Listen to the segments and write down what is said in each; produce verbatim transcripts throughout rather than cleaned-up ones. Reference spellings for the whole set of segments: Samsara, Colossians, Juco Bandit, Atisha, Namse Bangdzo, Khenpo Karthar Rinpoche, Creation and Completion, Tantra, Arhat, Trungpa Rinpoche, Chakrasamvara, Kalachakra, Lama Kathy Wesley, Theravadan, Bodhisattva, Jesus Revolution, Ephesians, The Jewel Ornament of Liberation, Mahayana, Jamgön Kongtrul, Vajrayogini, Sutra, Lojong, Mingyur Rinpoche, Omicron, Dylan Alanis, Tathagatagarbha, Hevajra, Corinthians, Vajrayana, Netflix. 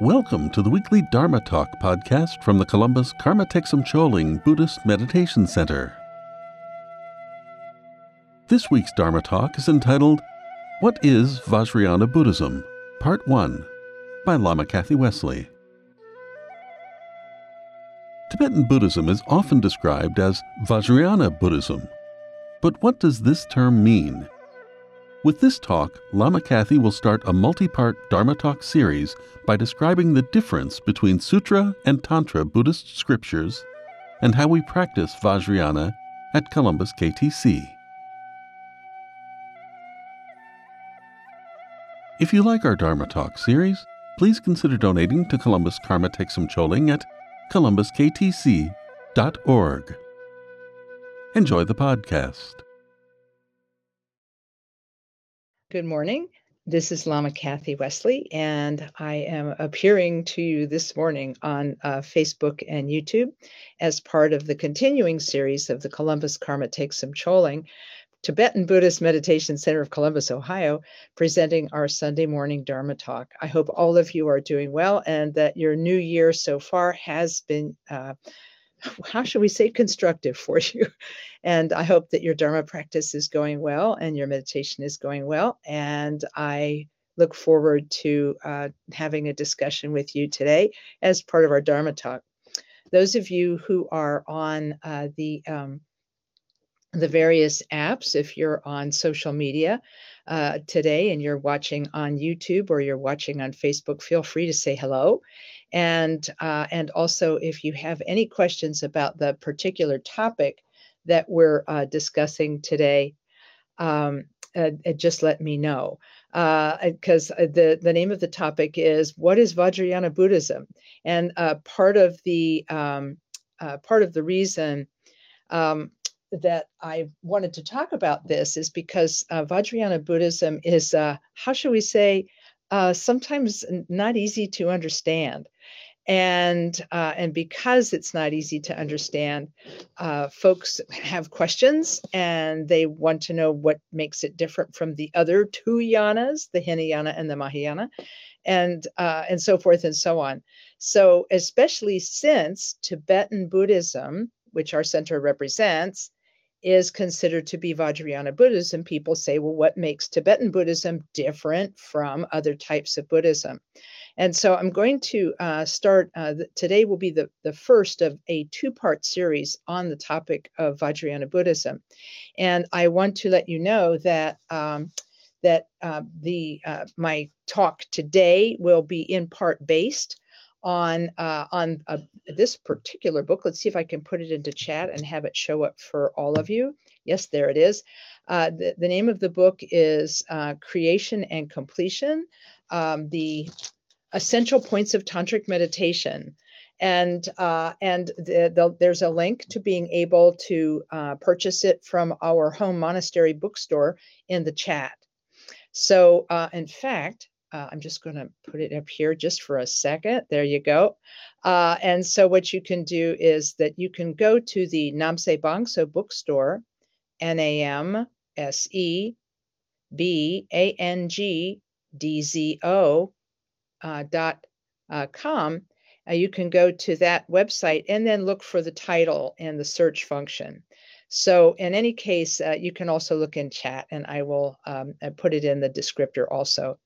Welcome to the weekly Dharma Talk podcast from the Columbus Karma Thegsum Chöling Buddhist Meditation Center. This week's Dharma Talk is entitled, What is Vajrayana Buddhism? Part one, by Lama Kathy Wesley. Tibetan Buddhism is often described as Vajrayana Buddhism. But what does this term mean? With this talk, Lama Kathy will start a multi-part Dharma Talk series by describing the difference between Sutra and Tantra Buddhist scriptures and how we practice Vajrayana at Columbus K T C. If you like our Dharma Talk series, please consider donating to Columbus Karma Thegsum Chöling at columbus k t c dot org. Enjoy the podcast. Good morning. This is Lama Kathy Wesley, and I am appearing to you this morning on uh, Facebook and YouTube as part of the continuing series of the Columbus Karma Thegsum Chöling, Tibetan Buddhist Meditation Center of Columbus, Ohio, presenting our Sunday morning Dharma Talk. I hope all of you are doing well and that your new year so far has been uh, how should we say, constructive for you. And I hope that your Dharma practice is going well and your meditation is going well. And I look forward to uh, having a discussion with you today as part of our Dharma Talk. Those of you who are on uh, the, um, the various apps, if you're on social media uh, today and you're watching on YouTube or you're watching on Facebook, feel free to say hello. And uh, and also, if you have any questions about the particular topic that we're uh, discussing today, um, uh, just let me know. Because uh, the, the name of the topic is, What is Vajrayana Buddhism? And uh, part of the um, uh, part of the reason um, that I wanted to talk about this is because uh, Vajrayana Buddhism is, uh, how shall we say, uh, sometimes not easy to understand. And uh, and because it's not easy to understand, uh, folks have questions and they want to know what makes it different from the other two yanas, the Hinayana and the Mahayana, and uh, and so forth and so on. So especially since Tibetan Buddhism, which our center represents, is considered to be Vajrayana Buddhism, people say, well, what makes Tibetan Buddhism different from other types of Buddhism? And so I'm going to uh, start, uh, th- today will be the, the first of a two-part series on the topic of Vajrayana Buddhism. And I want to let you know that um, that uh, the uh, my talk today will be in part based on uh, on uh, this particular book. Let's see if I can put it into chat and have it show up for all of you. Yes, there it is. Uh, the, the name of the book is uh, Creation and Completion, um, the Essential Points of Tantric Meditation. And uh, and the, the, there's a link to being able to uh, purchase it from our home monastery bookstore in the chat. So uh, in fact, Uh, I'm just going to put it up here just for a second. There you go. Uh, and so what you can do is that you can go to the Namse Bangdzo bookstore, N A M S E B A N G D Z O uh, dot uh, com. Uh, you can go to that website and then look for the title and the search function. So in any case, uh, you can also look in chat and I will um, put it in the descriptor also.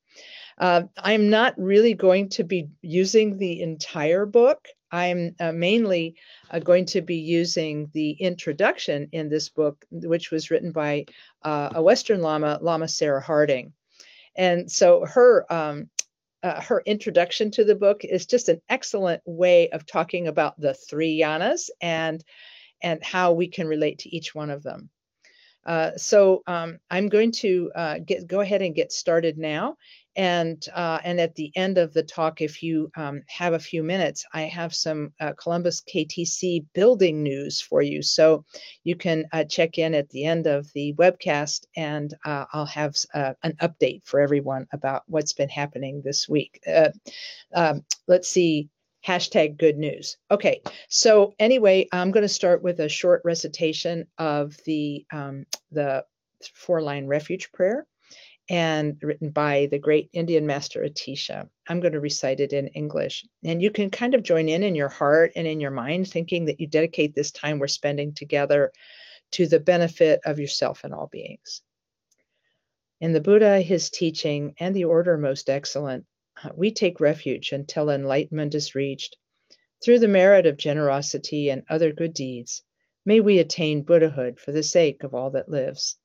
Uh, I'm not really going to be using the entire book. I'm uh, mainly uh, going to be using the introduction in this book, which was written by uh, a Western Lama, Lama Sarah Harding. And so her um, uh, her introduction to the book is just an excellent way of talking about the three yanas and, and how we can relate to each one of them. Uh, so um, I'm going to uh, get, go ahead and get started now. And uh, and at the end of the talk, if you um, have a few minutes, I have some uh, Columbus K T C building news for you. So you can uh, check in at the end of the webcast and uh, I'll have uh, an update for everyone about what's been happening this week. Uh, um, let's see. Hashtag good news. Okay, so anyway, I'm going to start with a short recitation of the um, the four-line refuge prayer, and written by the great Indian master Atisha. I'm going to recite it in English. And you can kind of join in in your heart and in your mind, thinking that you dedicate this time we're spending together to the benefit of yourself and all beings. In the Buddha, his teaching, and the order most excellent, we take refuge until enlightenment is reached. Through the merit of generosity and other good deeds, may we attain Buddhahood for the sake of all that lives.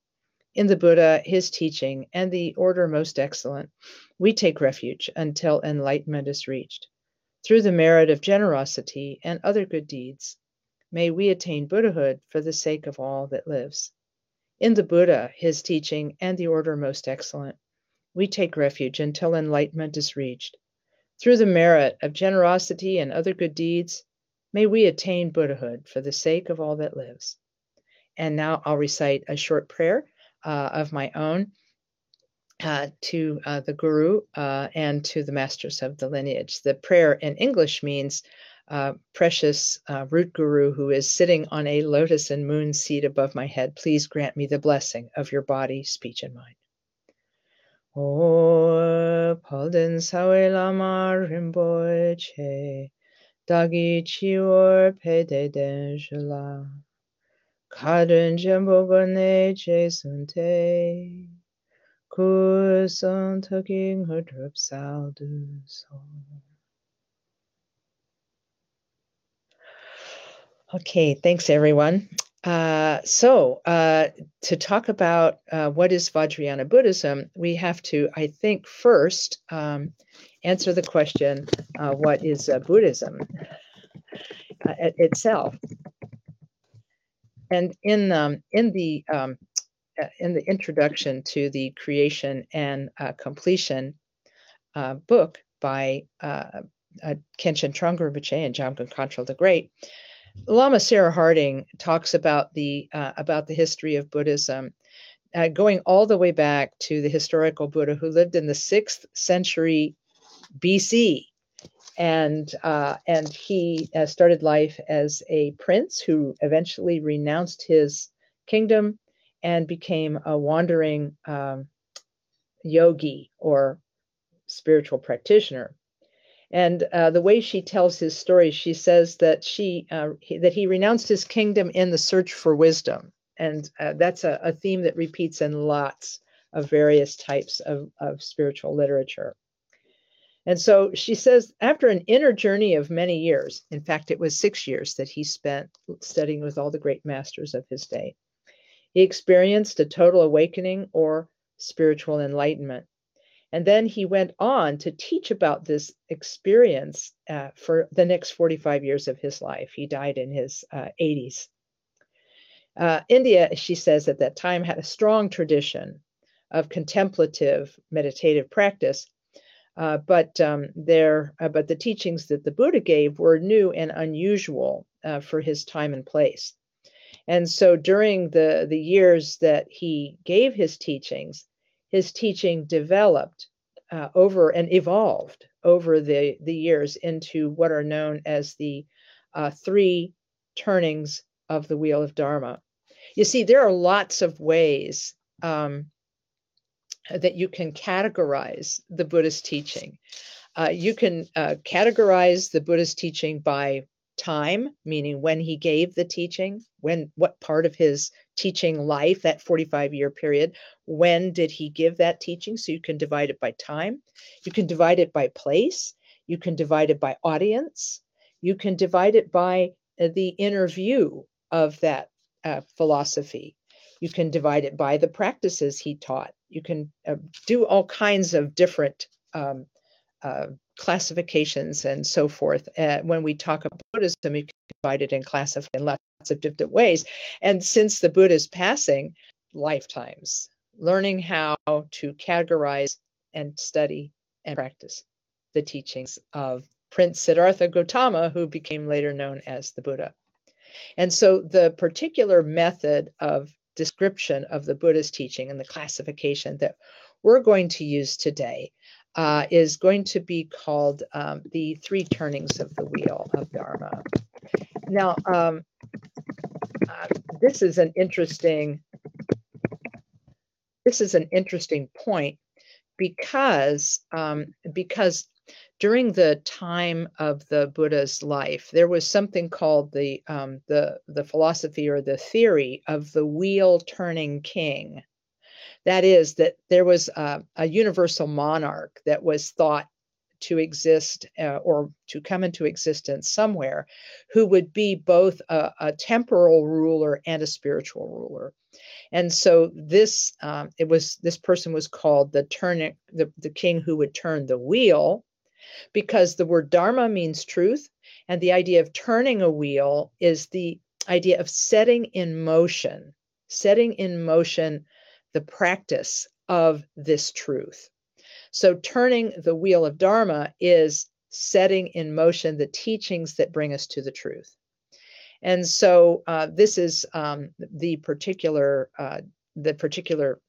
In the Buddha, his teaching, and the order most excellent, we take refuge until enlightenment is reached. Through the merit of generosity and other good deeds, may we attain Buddhahood for the sake of all that lives. In the Buddha, his teaching, and the order most excellent, we take refuge until enlightenment is reached. Through the merit of generosity and other good deeds, may we attain Buddhahood for the sake of all that lives. And now I'll recite a short prayer Uh, of my own uh, to uh, the Guru uh, and to the masters of the lineage. The prayer in English means, uh, precious uh, root guru who is sitting on a lotus and moon seat above my head, please grant me the blessing of your body, speech, and mind. O Palden Sawe Lama Rinpoche, Dagi Chior Pede Denjala. Kadun Jambogone Jesunte, Kusan Tugging her drip saldu so. Okay, thanks everyone. Uh, so, uh, to talk about uh, what is Vajrayana Buddhism, we have to, I think, first um, answer the question uh, what is uh, Buddhism uh, itself? And in um, in the um, in the introduction to the Creation and uh, Completion uh, book by uh, uh, Khenchen Thrangu Rinpoche and Jamgön Kongtrul the Great, Lama Sarah Harding talks about the uh, about the history of Buddhism, uh, going all the way back to the historical Buddha who lived in the sixth century B C. And uh, and he uh, started life as a prince who eventually renounced his kingdom and became a wandering um, yogi or spiritual practitioner. And uh, the way she tells his story, she says that she uh, he, that he renounced his kingdom in the search for wisdom, and uh, that's a, a theme that repeats in lots of various types of, of spiritual literature. And so she says, after an inner journey of many years, in fact, it was six years that he spent studying with all the great masters of his day, he experienced a total awakening or spiritual enlightenment. And then he went on to teach about this experience uh, for the next forty-five years of his life. He died in his uh, eighties. Uh, India, she says, at that time had a strong tradition of contemplative meditative practice. Uh, but um, there, uh, but the teachings that the Buddha gave were new and unusual uh, for his time and place. And so during the, the years that he gave his teachings, his teaching developed uh, over and evolved over the, the years into what are known as the uh, three turnings of the wheel of Dharma. You see, there are lots of ways um, that you can categorize the Buddhist teaching. Uh, you can uh, categorize the Buddhist teaching by time, meaning when he gave the teaching, when, what part of his teaching life, that forty-five year period, when did he give that teaching? So you can divide it by time. You can divide it by place. You can divide it by audience. You can divide it by uh, the inner view of that uh, philosophy. You can divide it by the practices he taught. You can uh, do all kinds of different um, uh, classifications and so forth. Uh, when we talk about Buddhism, you can divide it and classify in lots of different ways. And since the Buddha's passing, lifetimes, learning how to categorize and study and practice the teachings of Prince Siddhartha Gautama, who became later known as the Buddha. And so the particular method of description of the Buddhist teaching and the classification that we're going to use today uh, is going to be called um, the three turnings of the wheel of Dharma. Now, um, uh, this is an interesting this is an interesting point because, um, because during the time of the Buddha's life, there was something called the, um, the, the philosophy or the theory of the wheel-turning king. That is, that there was a, a universal monarch that was thought to exist uh, or to come into existence somewhere, who would be both a, a temporal ruler and a spiritual ruler. And so this um, it was this person was called the turning the, the king who would turn the wheel, because the word dharma means truth, and the idea of turning a wheel is the idea of setting in motion, setting in motion the practice of this truth. So turning the wheel of dharma is setting in motion the teachings that bring us to the truth. And so uh, this is um, the particular uh, the particular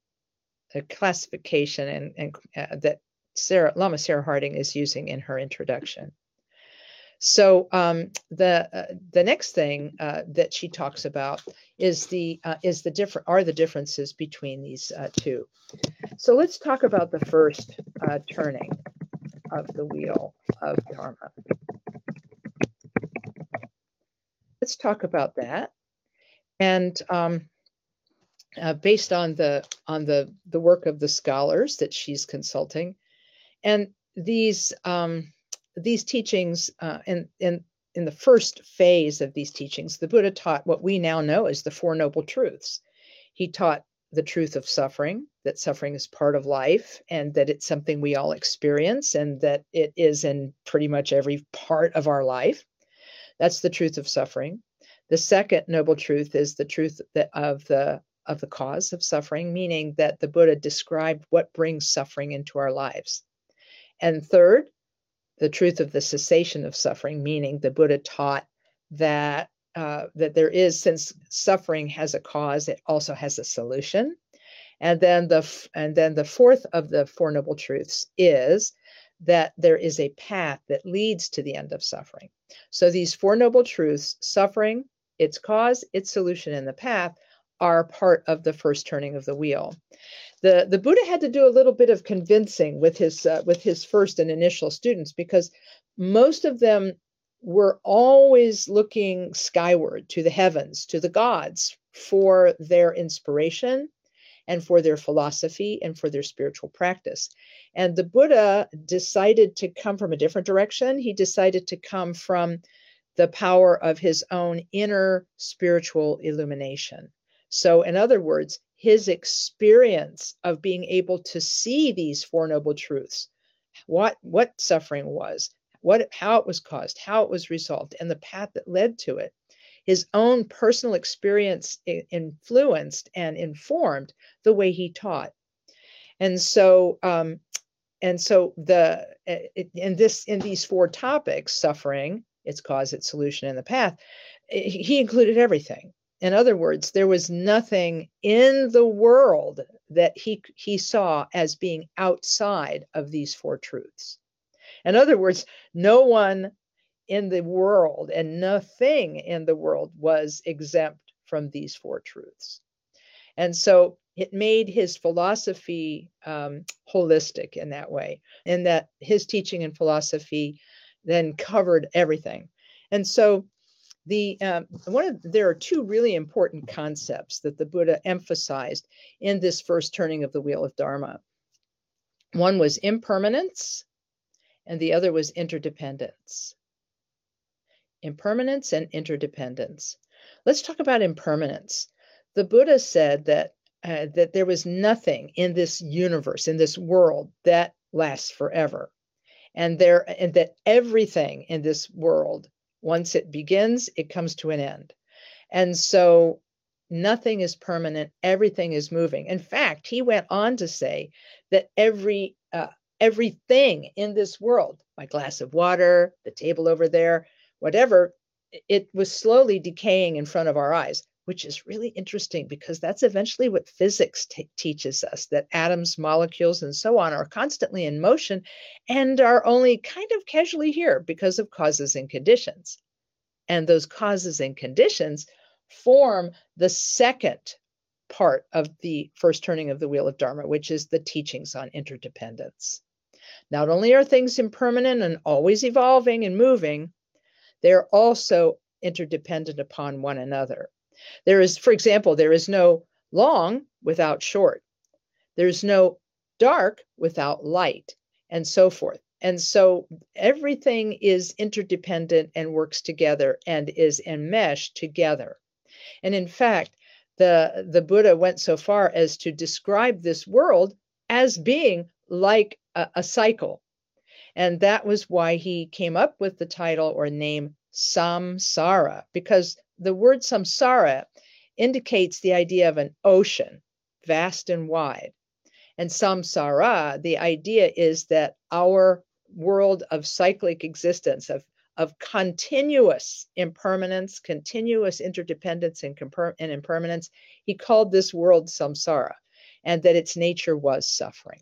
uh, classification and, and uh, that Sarah, Lama Sarah Harding is using in her introduction. So um, the uh, the next thing uh, that she talks about is the uh, is the different are the differences between these uh, two. So let's talk about the first uh, turning of the wheel of dharma. Let's talk about that, and um, uh, based on the on the the work of the scholars that she's consulting, and these. Um, These teachings, uh, in, in, in the first phase of these teachings, the Buddha taught what we now know as the Four Noble Truths. He taught the truth of suffering, that suffering is part of life, and that it's something we all experience, and that it is in pretty much every part of our life. That's the truth of suffering. The second noble truth is the truth of the, of the cause of suffering, meaning that the Buddha described what brings suffering into our lives. And third, the truth of the cessation of suffering, meaning the Buddha taught that uh, that there is, since suffering has a cause, it also has a solution. And then the and then the fourth of the Four Noble Truths is that there is a path that leads to the end of suffering. So these Four Noble Truths, suffering, its cause, its solution, and the path, are part of the first turning of the wheel. The, the Buddha had to do a little bit of convincing with his, uh, with his first and initial students, because most of them were always looking skyward to the heavens, to the gods, for their inspiration and for their philosophy and for their spiritual practice. And the Buddha decided to come from a different direction. He decided to come from the power of his own inner spiritual illumination. So in other words, his experience of being able to see these Four Noble Truths, what, what suffering was, what, how it was caused, how it was resolved, and the path that led to it, his own personal experience influenced and informed the way he taught. And so, um, and so the, in this, in these four topics, suffering, its cause, its solution, and the path, he included everything. In other words, there was nothing in the world that he, he saw as being outside of these four truths. In other words, no one in the world and nothing in the world was exempt from these four truths. And so it made his philosophy um, holistic in that way, in that his teaching and philosophy then covered everything. And so The um, one of there are two really important concepts that the Buddha emphasized in this first turning of the wheel of dharma. One was impermanence, and the other was interdependence. Impermanence and interdependence. Let's talk about impermanence. The Buddha said that uh, that there was nothing in this universe, in this world, that lasts forever, and there and that everything in this world, once it begins, it comes to an end. And so nothing is permanent. Everything is moving. In fact, he went on to say that every uh, everything in this world, my glass of water, the table over there, whatever, it was slowly decaying in front of our eyes, which is really interesting because that's eventually what physics t- teaches us, that atoms, molecules, and so on are constantly in motion and are only kind of casually here because of causes and conditions. And those causes and conditions form the second part of the first turning of the wheel of Dharma, which is the teachings on interdependence. Not only are things impermanent and always evolving and moving, they're also interdependent upon one another. There is, for example, there is no long without short. There's no dark without light, and so forth. And so everything is interdependent and works together and is enmeshed together. And in fact, the, the Buddha went so far as to describe this world as being like a, a cycle. And that was why he came up with the title or name Samsara, because the word samsara indicates the idea of an ocean, vast and wide. And samsara, the idea is that our world of cyclic existence, of, of continuous impermanence, continuous interdependence and, and impermanence, he called this world samsara, and that its nature was suffering.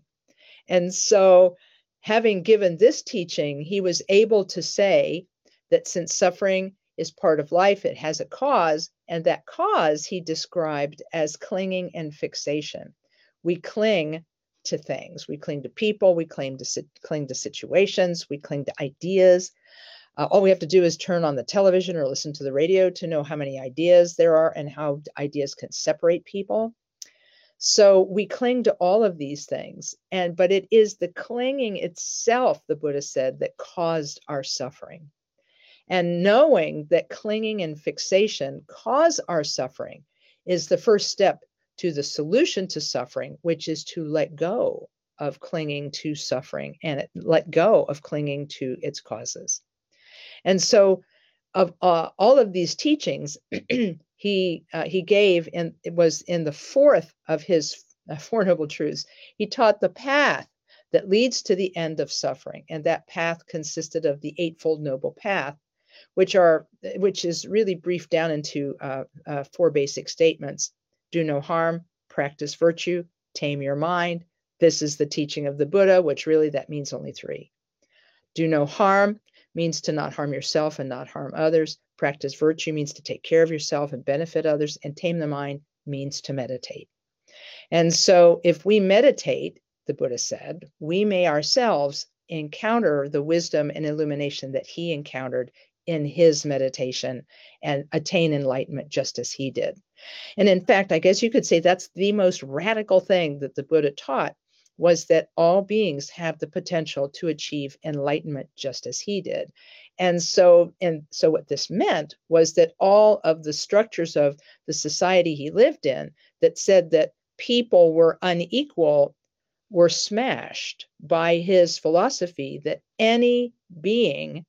And so having given this teaching, he was able to say that since suffering is part of life, it has a cause, and that cause he described as clinging and fixation. We cling to things. We cling to people. We cling to cling to situations. We cling to ideas. Uh, all we have to do is turn on the television or listen to the radio to know how many ideas there are and how ideas can separate people. So we cling to all of these things. And but it is the clinging itself, the Buddha said, that caused our suffering. And knowing that clinging and fixation cause our suffering is the first step to the solution to suffering, which is to let go of clinging to suffering and let go of clinging to its causes. And so of uh, all of these teachings he uh, he gave, and it was in the fourth of his Four Noble Truths, he taught the path that leads to the end of suffering. And that path consisted of the Eightfold Noble Path, which are which is really briefed down into uh, uh, four basic statements. Do no harm, practice virtue, tame your mind. This is the teaching of the Buddha, which really that means only three. Do no harm means to not harm yourself and not harm others. Practice virtue means to take care of yourself and benefit others. And tame the mind means to meditate. And so if we meditate, the Buddha said, we may ourselves encounter the wisdom and illumination that he encountered in his meditation and attain enlightenment just as he did. And in fact, I guess you could say that's the most radical thing that the Buddha taught, was that all beings have the potential to achieve enlightenment just as he did. And so, and so what this meant was that all of the structures of the society he lived in that said that people were unequal were smashed by his philosophy that any being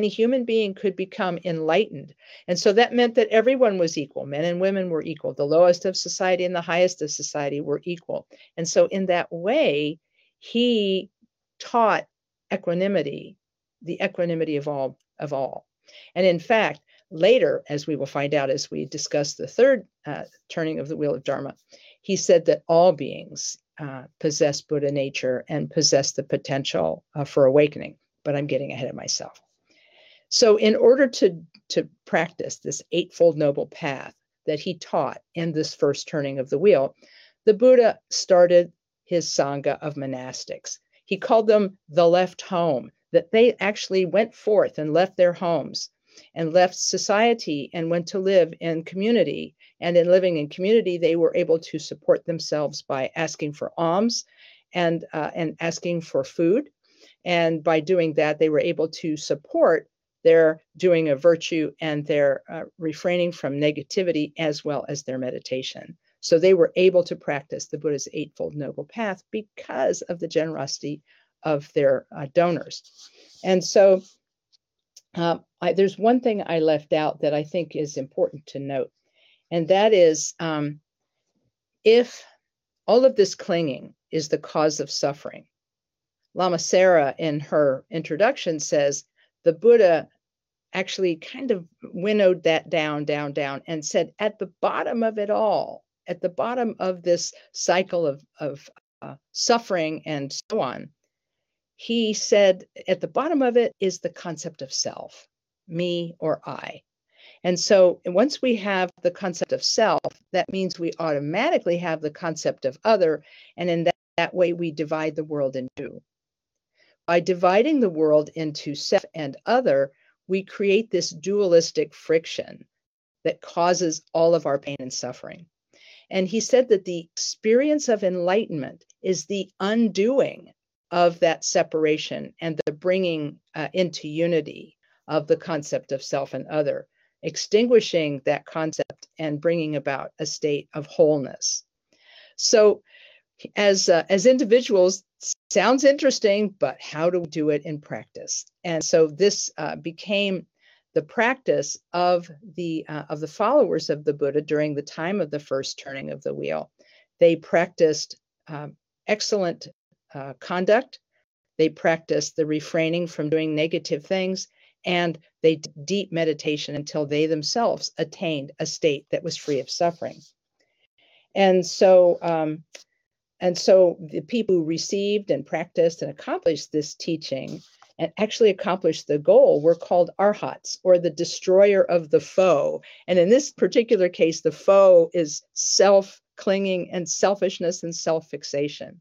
Any human being could become enlightened. And so that meant that everyone was equal. Men and women were equal. The lowest of society and the highest of society were equal. And so in that way, he taught equanimity, the equanimity of all. Of all. And in fact, later, as we will find out as we discuss the third uh, turning of the wheel of Dharma, he said that all beings uh, possess Buddha nature and possess the potential uh, for awakening. But I'm getting ahead of myself. So in order to, to practice this Eightfold Noble Path that he taught in this first turning of the wheel, the Buddha started his Sangha of monastics. He called them the left home, that they actually went forth and left their homes and left society and went to live in community. And in living in community, they were able to support themselves by asking for alms and, uh, and asking for food. And by doing that, they were able to support their doing of virtue and their uh, refraining from negativity as well as their meditation. So they were able to practice the Buddha's Eightfold Noble Path because of the generosity of their uh, donors. And so uh, I, there's one thing I left out that I think is important to note, and that is um, if all of this clinging is the cause of suffering, Lama Sarah in her introduction says, the Buddha actually kind of winnowed that down, down, down, and said at the bottom of it all, at the bottom of this cycle of, of uh, suffering and so on, he said at the bottom of it is the concept of self, me or I. And so once we have the concept of self, that means we automatically have the concept of other. And in that, that way, we divide the world in two. By dividing the world into self and other, we create this dualistic friction that causes all of our pain and suffering. And he said that the experience of enlightenment is the undoing of that separation and the bringing uh, into unity of the concept of self and other, extinguishing that concept and bringing about a state of wholeness. So as uh, as individuals, sounds interesting, but how do we do it in practice? And so this uh, became the practice of the uh, of the followers of the Buddha during the time of the first turning of the wheel. They practiced um, excellent uh, conduct. They practiced the refraining from doing negative things, and they did deep meditation until they themselves attained a state that was free of suffering. And so, um, and so the people who received and practiced and accomplished this teaching and actually accomplished the goal were called arhats, or the destroyer of the foe. And in this particular case, the foe is self-clinging and selfishness and self-fixation.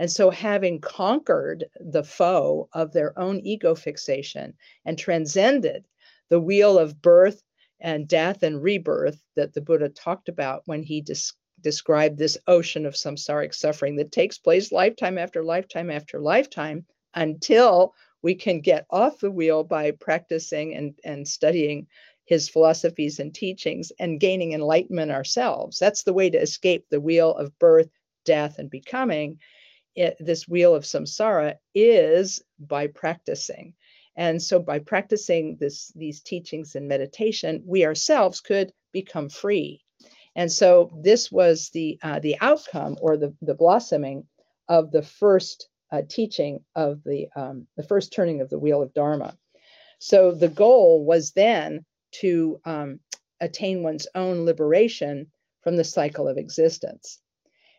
And so having conquered the foe of their own ego fixation and transcended the wheel of birth and death and rebirth that the Buddha talked about when he dis- described this ocean of samsaric suffering that takes place lifetime after lifetime after lifetime, until we can get off the wheel by practicing and, and studying his philosophies and teachings and gaining enlightenment ourselves. That's the way to escape the wheel of birth, death, and becoming. It, this wheel of samsara is by practicing. And so by practicing this, these teachings and meditation, we ourselves could become free. And so this was the uh, the outcome, or the, the blossoming of the first Uh, teaching of the um, the first turning of the wheel of Dharma. So the goal was then to um, attain one's own liberation from the cycle of existence.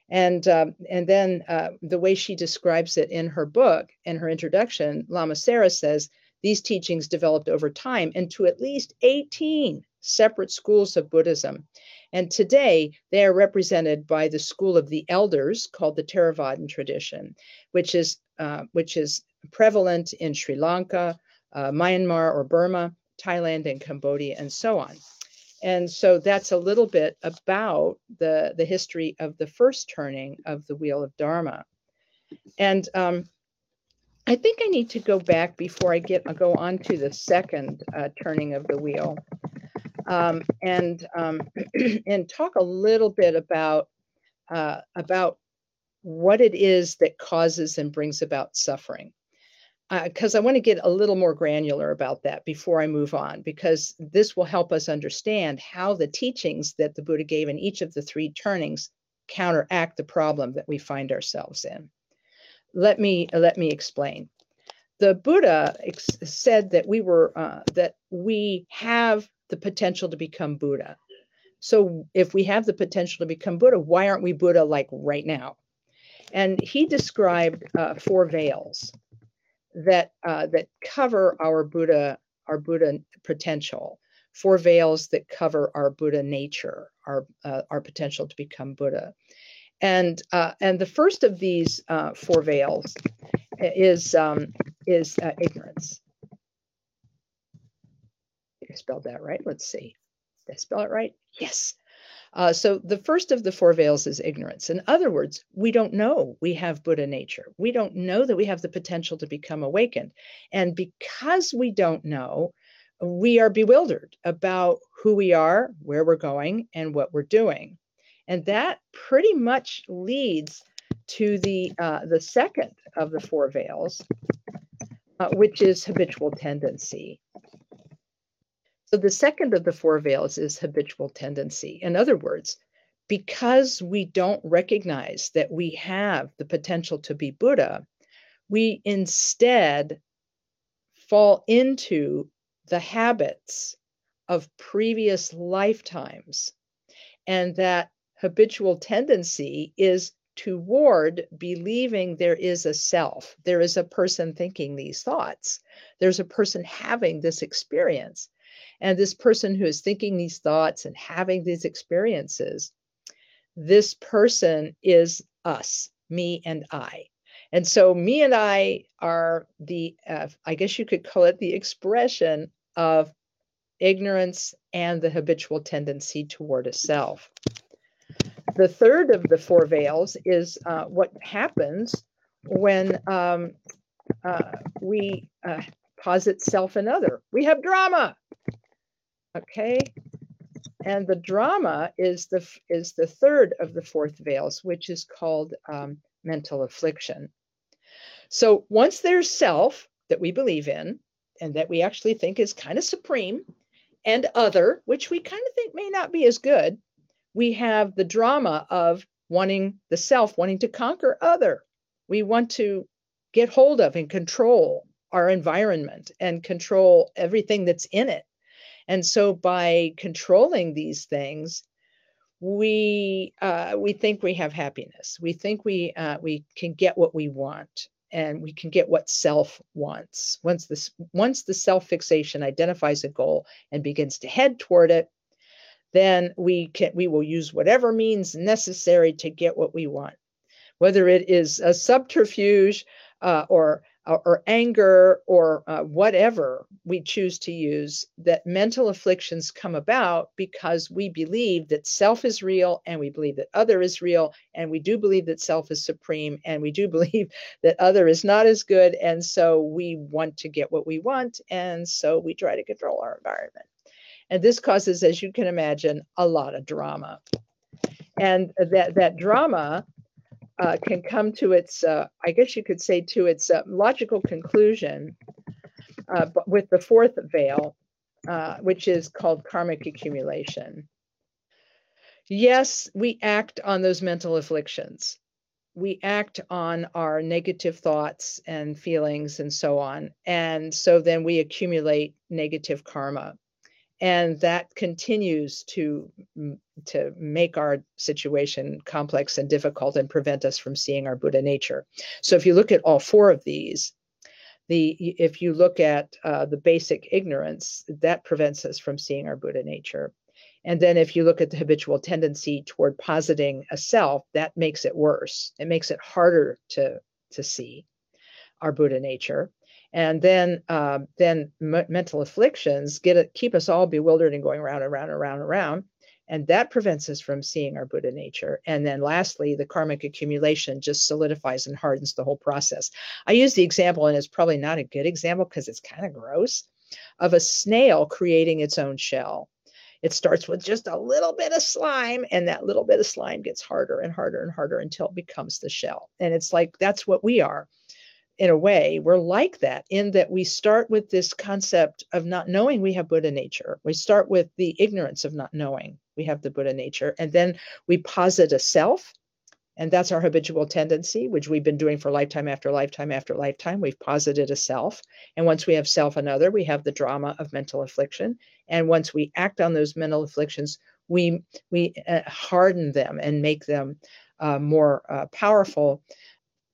And um, and then uh, the way she describes it in her book, in her introduction, Lama Sarah says, these teachings developed over time into at least eighteen separate schools of Buddhism. And today they are represented by the school of the elders called the Theravadan tradition, which is uh, which is prevalent in Sri Lanka, uh, Myanmar or Burma, Thailand and Cambodia, and so on. And so that's a little bit about the, the history of the first turning of the wheel of Dharma. And um, I think I need to go back before I get I'll go on to the second uh, turning of the wheel. Um, and um, and talk a little bit about uh, about what it is that causes and brings about suffering, because uh, I want to get a little more granular about that before I move on, because this will help us understand how the teachings that the Buddha gave in each of the three turnings counteract the problem that we find ourselves in. Let me let me explain. The Buddha ex- said that we were uh, that we have the potential to become Buddha. So if we have the potential to become Buddha, why aren't we Buddha like right now? And he described uh, four veils that uh, that cover our Buddha, our Buddha potential, four veils that cover our Buddha nature, our uh, our potential to become Buddha. And uh, and the first of these uh, four veils is um, is uh, ignorance. I spelled that right. Let's see. Did I spell it right? Yes. Uh, so the first of the four veils is ignorance. In other words, we don't know we have Buddha nature. We don't know that we have the potential to become awakened. And because we don't know, we are bewildered about who we are, where we're going, and what we're doing. And that pretty much leads to the uh, the second of the four veils, uh, which is habitual tendency. So the second of the four veils is habitual tendency. In other words, because we don't recognize that we have the potential to be Buddha, we instead fall into the habits of previous lifetimes. And that habitual tendency is toward believing there is a self, there is a person thinking these thoughts, there's a person having this experience. And this person who is thinking these thoughts and having these experiences, this person is us, me and I. And so me and I are the, uh, I guess you could call it the expression of ignorance and the habitual tendency toward a self. The third of the four veils is uh, what happens when um, uh, we uh, posit self and other. We have drama, okay? And the drama is the is the third of the fourth veils, which is called um, mental affliction. So once there's self that we believe in and that we actually think is kind of supreme, and other, which we kind of think may not be as good, we have the drama of wanting the self, wanting to conquer other. We want to get hold of and control our environment and control everything that's in it. And so by controlling these things, we uh, we think we have happiness. We think we uh, we can get what we want, and we can get what self wants. Once this once the self fixation identifies a goal and begins to head toward it, then we can we will use whatever means necessary to get what we want, whether it is a subterfuge uh, or, or or anger or uh, whatever we choose to use. That mental afflictions come about because we believe that self is real, and we believe that other is real, and we do believe that self is supreme, and we do believe that other is not as good, and so we want to get what we want, and so we try to control our environment. And this causes, as you can imagine, a lot of drama. And that, that drama uh, can come to its, uh, I guess you could say, to its uh, logical conclusion uh, but with the fourth veil, uh, which is called karmic accumulation. Yes, we act on those mental afflictions. We act on our negative thoughts and feelings and so on. And so then we accumulate negative karma. And that continues to, to make our situation complex and difficult and prevent us from seeing our Buddha nature. So if you look at all four of these, the if you look at uh, the basic ignorance, that prevents us from seeing our Buddha nature. And then if you look at the habitual tendency toward positing a self, that makes it worse. It makes it harder to, to see our Buddha nature. And then, uh, then m- mental afflictions get it, keep us all bewildered and going round and round and round and round, and that prevents us from seeing our Buddha nature. And then, lastly, the karmic accumulation just solidifies and hardens the whole process. I use the example, and it's probably not a good example because it's kind of gross, of a snail creating its own shell. It starts with just a little bit of slime, and that little bit of slime gets harder and harder and harder until it becomes the shell. And it's like that's what we are. In a way, we're like that in that we start with this concept of not knowing we have Buddha nature. We start with the ignorance of not knowing we have the Buddha nature. And then we posit a self. And that's our habitual tendency, which we've been doing for lifetime after lifetime after lifetime. We've posited a self. And once we have self and other, we have the drama of mental affliction. And once we act on those mental afflictions, we, we harden them and make them uh, more uh, powerful.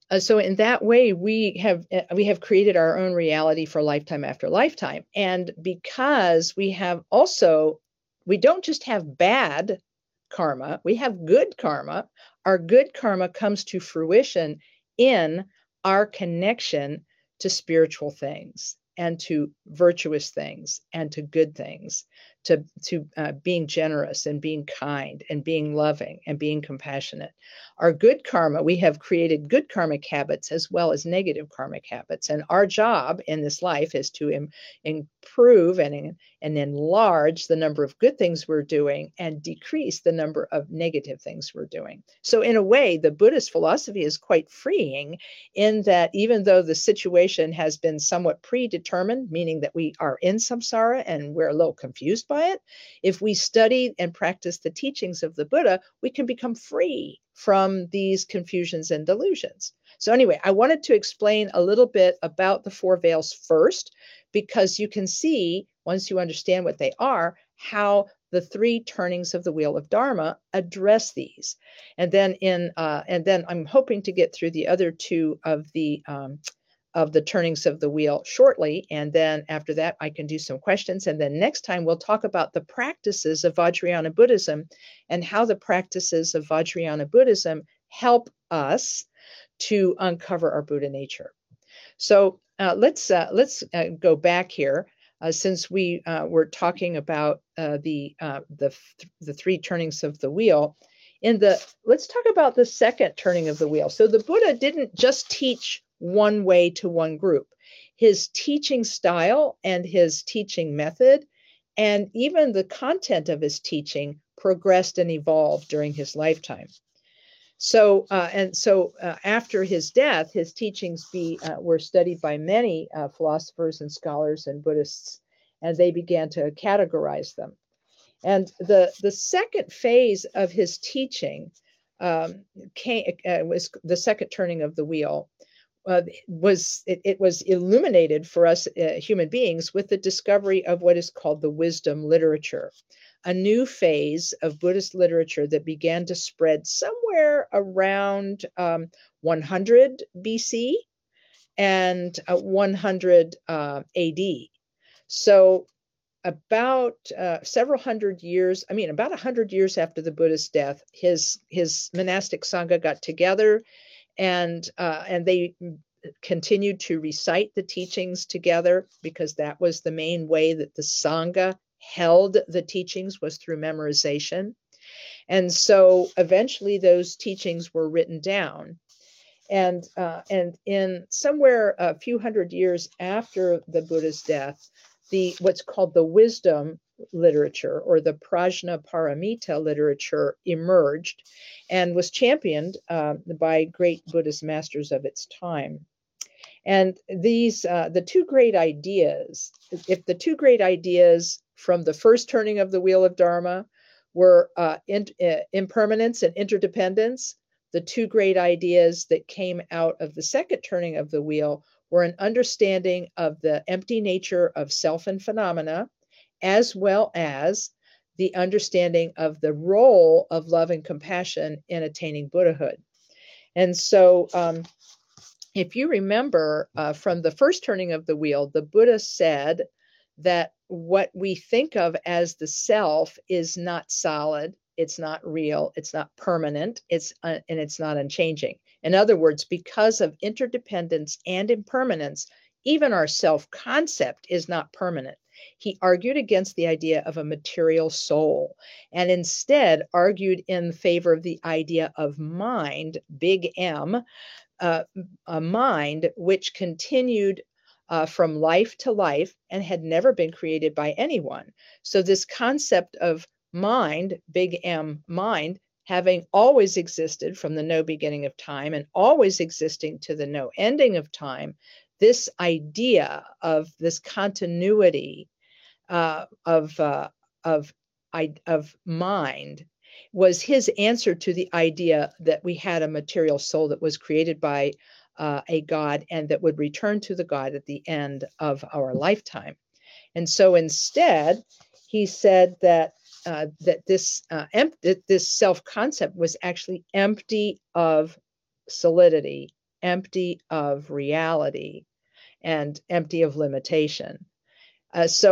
Uh, so in that way, we have we have created our own reality for lifetime after lifetime. And because we have also, we don't just have bad karma, we have good karma. Our good karma comes to fruition in our connection to spiritual things and to virtuous things and to good things, to, to uh, being generous and being kind and being loving and being compassionate. Our good karma, we have created good karmic habits as well as negative karmic habits. And our job in this life is to im- improve and, and enlarge the number of good things we're doing and decrease the number of negative things we're doing. So in a way, the Buddhist philosophy is quite freeing in that even though the situation has been somewhat predetermined, meaning that we are in samsara and we're a little confused by it, if we study and practice the teachings of the Buddha, we can become free from these confusions and delusions. So anyway, I wanted to explain a little bit about the four veils first, because you can see, once you understand what they are, how the three turnings of the wheel of Dharma address these. And then in uh, and then I'm hoping to get through the other two of the um, of the turnings of the wheel shortly. And then after that, I can do some questions. And then next time, we'll talk about the practices of Vajrayana Buddhism and how the practices of Vajrayana Buddhism help us to uncover our Buddha nature. So uh, let's uh, let's uh, go back here. Uh, since we uh, were talking about uh, the uh, the th the three turnings of the wheel, in the let's talk about the second turning of the wheel. So the Buddha didn't just teach one way to one group. His teaching style and his teaching method, and even the content of his teaching, progressed and evolved during his lifetime. So uh, and so uh, after his death, his teachings be, uh, were studied by many uh, philosophers and scholars and Buddhists, and they began to categorize them. And the the second phase of his teaching um, came, uh, was the second turning of the wheel. Uh, was it, it was illuminated for us uh, human beings with the discovery of what is called the wisdom literature, a new phase of Buddhist literature that began to spread somewhere around um, one hundred B C and uh, one hundred A D. So about uh, several hundred years, I mean, about one hundred years after the Buddha's death, his, his monastic sangha got together, and uh, and they continued to recite the teachings together, because that was the main way that the sangha held the teachings, was through memorization. And so eventually those teachings were written down. And, uh, and in somewhere a few hundred years after the Buddha's death, the what's called the wisdom literature, or the Prajnaparamita literature, emerged and was championed uh, by great Buddhist masters of its time. And these, uh, the two great ideas, if the two great ideas from the first turning of the wheel of Dharma were uh, in, uh, impermanence and interdependence, the two great ideas that came out of the second turning of the wheel were an understanding of the empty nature of self and phenomena, as well as the understanding of the role of love and compassion in attaining Buddhahood. And so um, if you remember uh, from the first turning of the wheel, the Buddha said that what we think of as the self is not solid, it's not real, it's not permanent, it's uh, and it's not unchanging. In other words, because of interdependence and impermanence, even our self-concept is not permanent. He argued against the idea of a material soul, and instead argued in favor of the idea of mind, big M, uh, a mind which continued Uh, from life to life and had never been created by anyone. So this concept of mind, big M, mind, having always existed from the no beginning of time and always existing to the no ending of time, this idea of this continuity uh, of, uh, of, I, of mind was his answer to the idea that we had a material soul that was created by Uh, a God, and that would return to the God at the end of our lifetime. And so instead, he said that uh, that this uh, that this self-concept was actually empty of solidity, empty of reality, and empty of limitation. Uh, so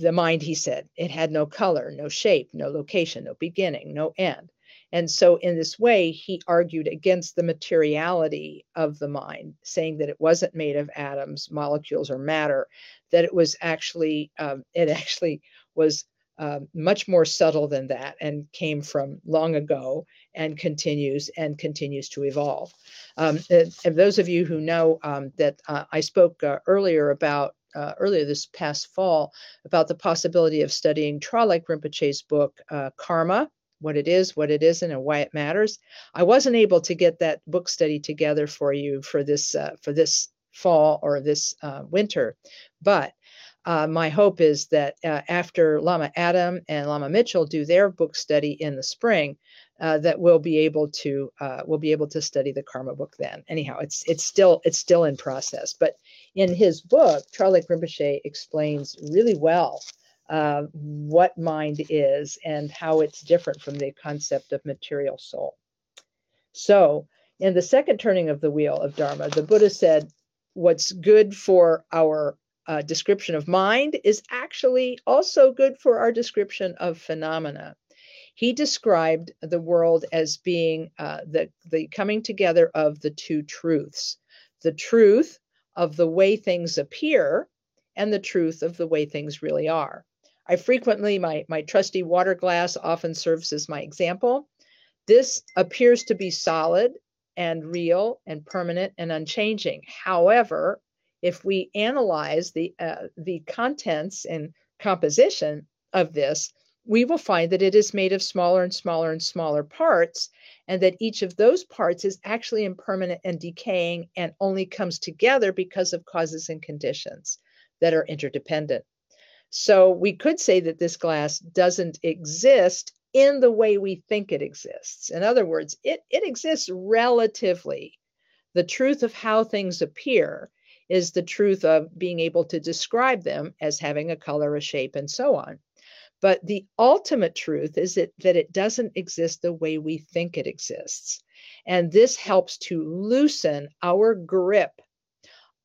the mind, he said, it had no color, no shape, no location, no beginning, no end. And so in this way, he argued against the materiality of the mind, saying that it wasn't made of atoms, molecules, or matter, that it was actually, um, it actually was uh, much more subtle than that, and came from long ago and continues and continues to evolve. Um, and, and those of you who know um, that uh, I spoke uh, earlier about Uh, earlier this past fall about the possibility of studying Trungpa Rinpoche's book, uh, Karma, What It Is, What It Isn't, and Why It Matters. I wasn't able to get that book study together for you for this uh, for this fall or this uh, winter, but uh, my hope is that uh, after Lama Adam and Lama Mitchell do their book study in the spring, uh, that we'll be able to uh, we'll be able to study the Karma book then. Anyhow, it's it's still it's still in process, but in his book, Trungpa Rinpoche explains really well uh, what mind is and how it's different from the concept of material soul. So in the second turning of the wheel of Dharma, the Buddha said, what's good for our uh, description of mind is actually also good for our description of phenomena. He described the world as being uh, the, the coming together of the two truths, the truth of the way things appear and the truth of the way things really are. I frequently, my, my trusty water glass often serves as my example. This appears to be solid and real and permanent and unchanging. However, if we analyze the, uh, the contents and composition of this, we will find that it is made of smaller and smaller and smaller parts, and that each of those parts is actually impermanent and decaying and only comes together because of causes and conditions that are interdependent. So we could say that this glass doesn't exist in the way we think it exists. In other words, it, it exists relatively. The truth of how things appear is the truth of being able to describe them as having a color, a shape, and so on. But the ultimate truth is that, that it doesn't exist the way we think it exists. And this helps to loosen our grip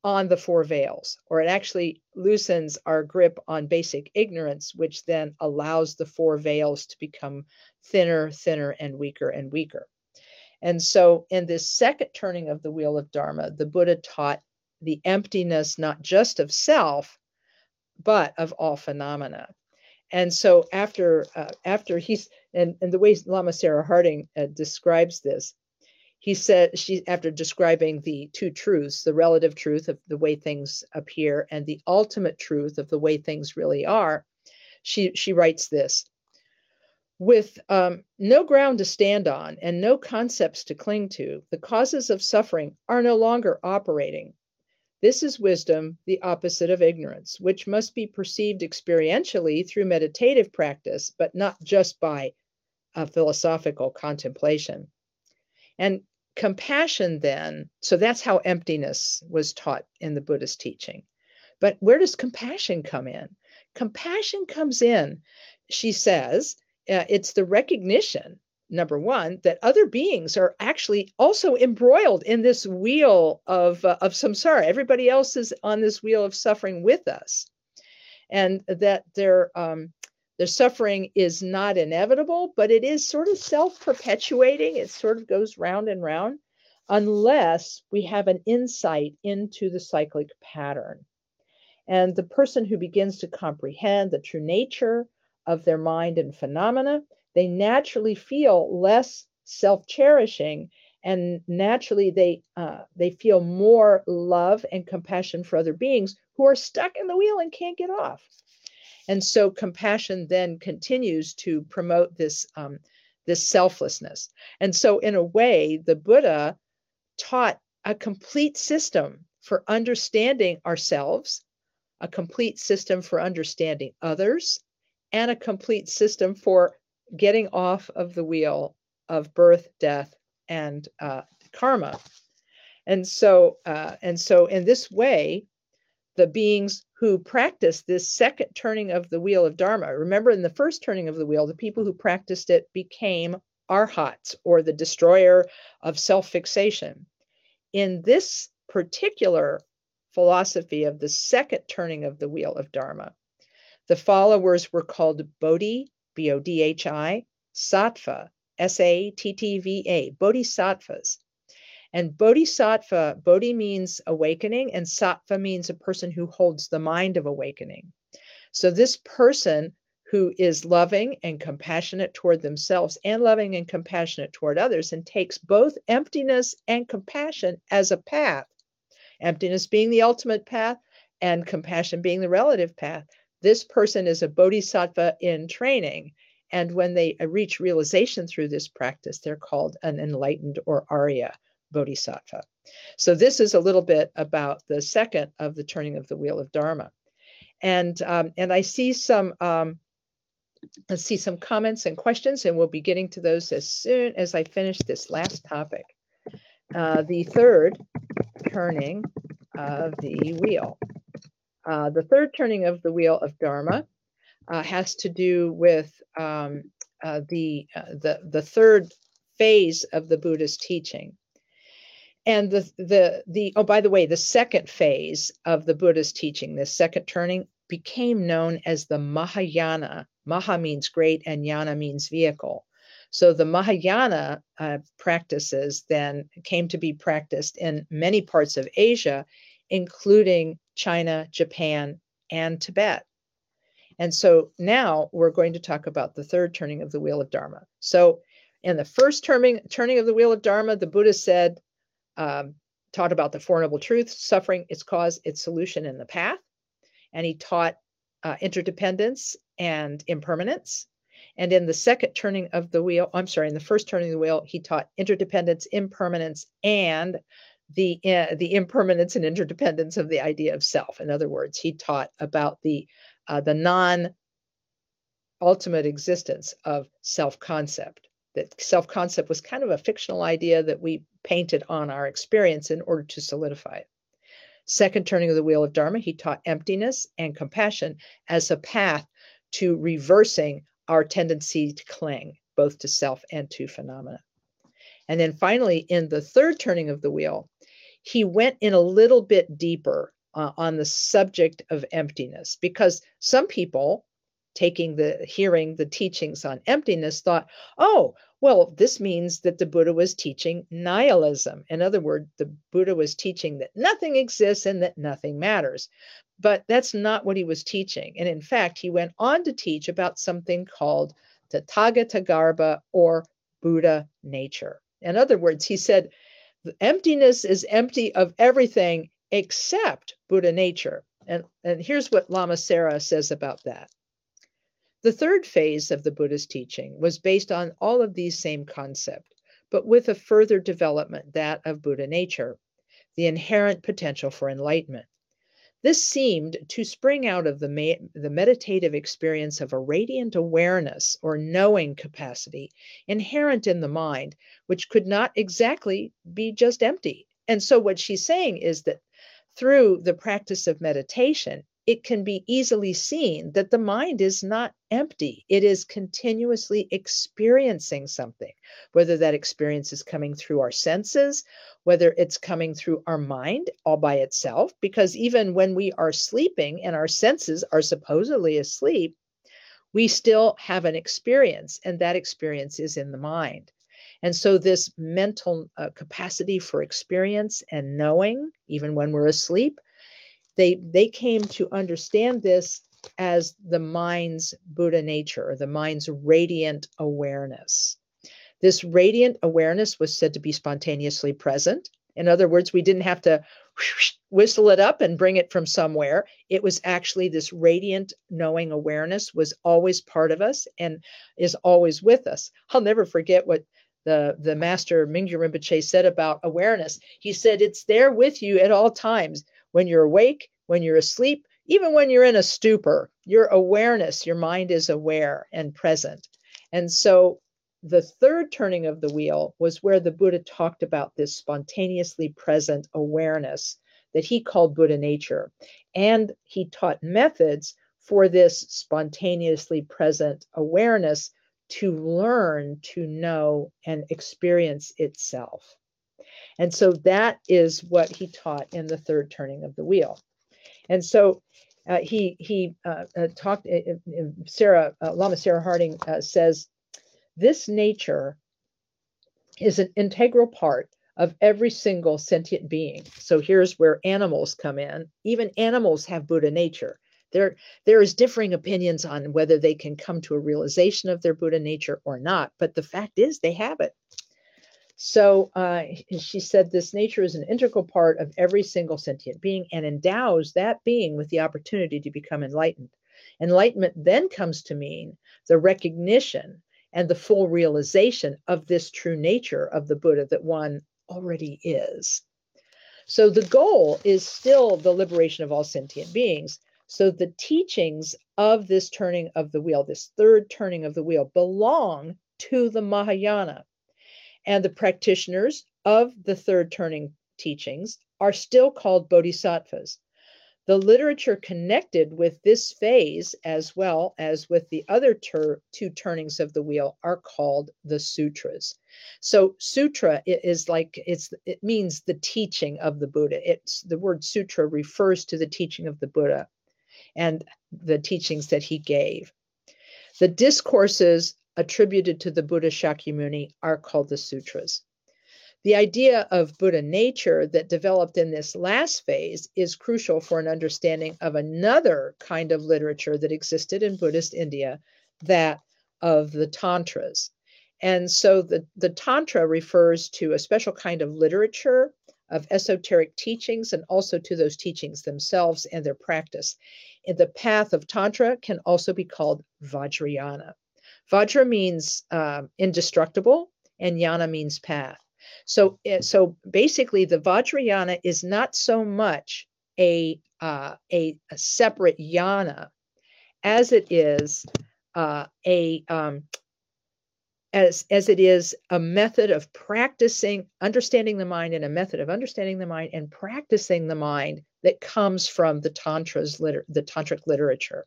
on the four veils, or it actually loosens our grip on basic ignorance, which then allows the four veils to become thinner, thinner, and weaker and weaker. And so in this second turning of the wheel of Dharma, the Buddha taught the emptiness, not just of self, but of all phenomena. And so after uh, after he's, and, and the way Lama Sarah Harding uh, describes this, he said, she, after describing the two truths, the relative truth of the way things appear and the ultimate truth of the way things really are, she, she writes this, with um, no ground to stand on and no concepts to cling to, the causes of suffering are no longer operating. This is wisdom, the opposite of ignorance, which must be perceived experientially through meditative practice, but not just by a philosophical contemplation. And compassion then, so that's how emptiness was taught in the Buddhist teaching. But where does compassion come in? Compassion comes in, she says, uh, it's the recognition, number one, that other beings are actually also embroiled in this wheel of, uh, of samsara. Everybody else is on this wheel of suffering with us. And that their, um, their suffering is not inevitable, but it is sort of self-perpetuating. It sort of goes round and round, unless we have an insight into the cyclic pattern. And the person who begins to comprehend the true nature of their mind and phenomena, they naturally feel less self-cherishing, and naturally they uh, they feel more love and compassion for other beings who are stuck in the wheel and can't get off. And so compassion then continues to promote this, um, this selflessness. And so in a way, the Buddha taught a complete system for understanding ourselves, a complete system for understanding others, and a complete system for getting off of the wheel of birth, death, and uh, karma. And so, uh, and so in this way, the beings who practice this second turning of the wheel of Dharma, remember in the first turning of the wheel, the people who practiced it became arhats, or the destroyer of self-fixation. In this particular philosophy of the second turning of the wheel of Dharma, the followers were called bodhi, B O D H I, sattva, S A T T V A, bodhisattvas. And bodhisattva, bodhi means awakening, and sattva means a person who holds the mind of awakening. So this person who is loving and compassionate toward themselves and loving and compassionate toward others, and takes both emptiness and compassion as a path, emptiness being the ultimate path and compassion being the relative path, this person is a bodhisattva in training, and when they reach realization through this practice, they're called an enlightened or Arya bodhisattva. So this is a little bit about the second of the turning of the wheel of Dharma, and um, and I see some um, I see some comments and questions, and we'll be getting to those as soon as I finish this last topic, uh, the third turning of the wheel. Uh, the third turning of the wheel of Dharma uh, has to do with um, uh, the, uh, the, the third phase of the Buddha's teaching. And the, the, the, oh, by the way, the second phase of the Buddha's teaching, this second turning, became known as the Mahayana. Maha means great and Yana means vehicle. So the Mahayana uh, practices then came to be practiced in many parts of Asia, including China, Japan, and Tibet. And so now we're going to talk about the third turning of the wheel of Dharma. So in the first turning, turning of the wheel of Dharma, the Buddha said, um, taught about the Four Noble Truths, suffering, its cause, its solution, and the path. And he taught uh, interdependence and impermanence. And in the second turning of the wheel, I'm sorry, in the first turning of the wheel, he taught interdependence, impermanence, and the uh, the impermanence and interdependence of the idea of self. In other words, he taught about the uh, the non-ultimate existence of self-concept. That self-concept was kind of a fictional idea that we painted on our experience in order to solidify it. Second turning of the wheel of Dharma, he taught emptiness and compassion as a path to reversing our tendency to cling both to self and to phenomena. And then finally, in the third turning of the wheel, he went in a little bit deeper uh, on the subject of emptiness, because some people taking the hearing the teachings on emptiness thought, oh, well, this means that the Buddha was teaching nihilism. In other words, the Buddha was teaching that nothing exists and that nothing matters. But that's not what he was teaching. And in fact, he went on to teach about something called Tathagatagarbha, or Buddha nature. In other words, he said, emptiness is empty of everything except Buddha nature. And, and here's what Lama Sarah says about that. The third phase of the Buddha's teaching was based on all of these same concepts, but with a further development, that of Buddha nature, the inherent potential for enlightenment. This seemed to spring out of the, ma- the meditative experience of a radiant awareness or knowing capacity inherent in the mind, which could not exactly be just empty. And so what she's saying is that through the practice of meditation, it can be easily seen that the mind is not empty. It is continuously experiencing something, whether that experience is coming through our senses, whether it's coming through our mind all by itself, because even when we are sleeping and our senses are supposedly asleep, we still have an experience, and that experience is in the mind. And so this mental uh, capacity for experience and knowing, even when we're asleep, They they came to understand this as the mind's Buddha nature, or the mind's radiant awareness. This radiant awareness was said to be spontaneously present. In other words, we didn't have to whistle it up and bring it from somewhere. It was actually this radiant knowing awareness was always part of us and is always with us. I'll never forget what The, the master Mingyur Rinpoche said about awareness. He said, it's there with you at all times, when you're awake, when you're asleep, even when you're in a stupor, your awareness, your mind is aware and present. And so the third turning of the wheel was where the Buddha talked about this spontaneously present awareness that he called Buddha nature. And he taught methods for this spontaneously present awareness to learn to know and experience itself. And so that is what he taught in the third turning of the wheel. And so uh, he he uh, uh, talked, uh, Sarah, uh, Lama Sarah Harding uh, says, this nature is an integral part of every single sentient being. So here's where animals come in. Even animals have Buddha nature. There, there is differing opinions on whether they can come to a realization of their Buddha nature or not, but the fact is they have it. So uh, she said, this nature is an integral part of every single sentient being and endows that being with the opportunity to become enlightened. Enlightenment then comes to mean the recognition and the full realization of this true nature of the Buddha that one already is. So the goal is still the liberation of all sentient beings. So the teachings of this turning of the wheel, this third turning of the wheel, belong to the Mahayana. And the practitioners of the third turning teachings are still called bodhisattvas. The literature connected with this phase, as well as with the other ter- two turnings of the wheel, are called the sutras. So sutra is like, it's it means the teaching of the Buddha. It's the word sutra refers to the teaching of the Buddha and the teachings that he gave. The discourses attributed to the Buddha Shakyamuni are called the sutras. The idea of Buddha nature that developed in this last phase is crucial for an understanding of another kind of literature that existed in Buddhist India, that of the Tantras. And so the, the Tantra refers to a special kind of literature of esoteric teachings and also to those teachings themselves and their practice. And the path of Tantra can also be called Vajrayana. Vajra means um, indestructible, and Yana means path. So, so basically, the Vajrayana is not so much a uh, a, a separate yana as it is uh, a um, as as it is a method of practicing, understanding the mind, and a method of understanding the mind and practicing the mind that comes from the Tantra's liter- the tantric literature.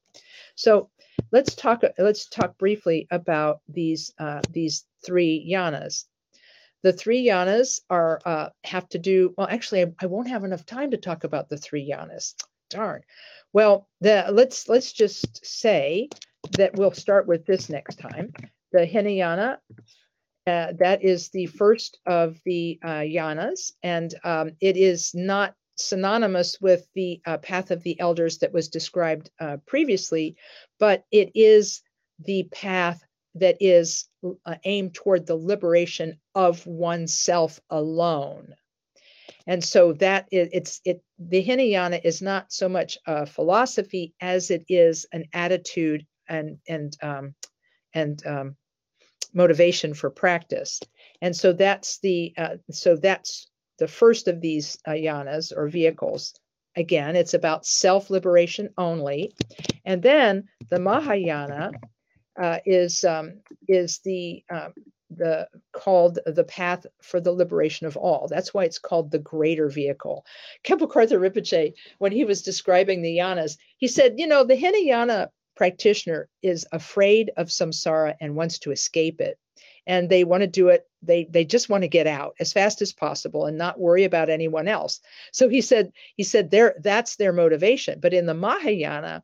So let's talk let's talk briefly about these uh, these three yanas. The three yanas are uh, have to do, well, actually, I, I won't have enough time to talk about the three yanas. Darn. Well, the, let's let's just say that we'll start with this next time. The Hinayana, uh, that is the first of the uh, yanas, and um, it is not synonymous with the uh, path of the elders that was described uh, previously, but it is the path that is uh, aimed toward the liberation of oneself alone. And so that is, it's it the Hinayana is not so much a philosophy as it is an attitude and and um, and um, motivation for practice. And so that's the uh, so that's the first of these uh, yanas or vehicles. Again, it's about self-liberation only. And then the Mahayana Uh, is um, is the um, the called the path for the liberation of all. That's why it's called the greater vehicle. Khenpo Karthar Rinpoche, when he was describing the yanas, he said, you know, the Hinayana practitioner is afraid of samsara and wants to escape it, and they want to do it. They they just want to get out as fast as possible and not worry about anyone else. So he said he said there that's their motivation. But in the Mahayana,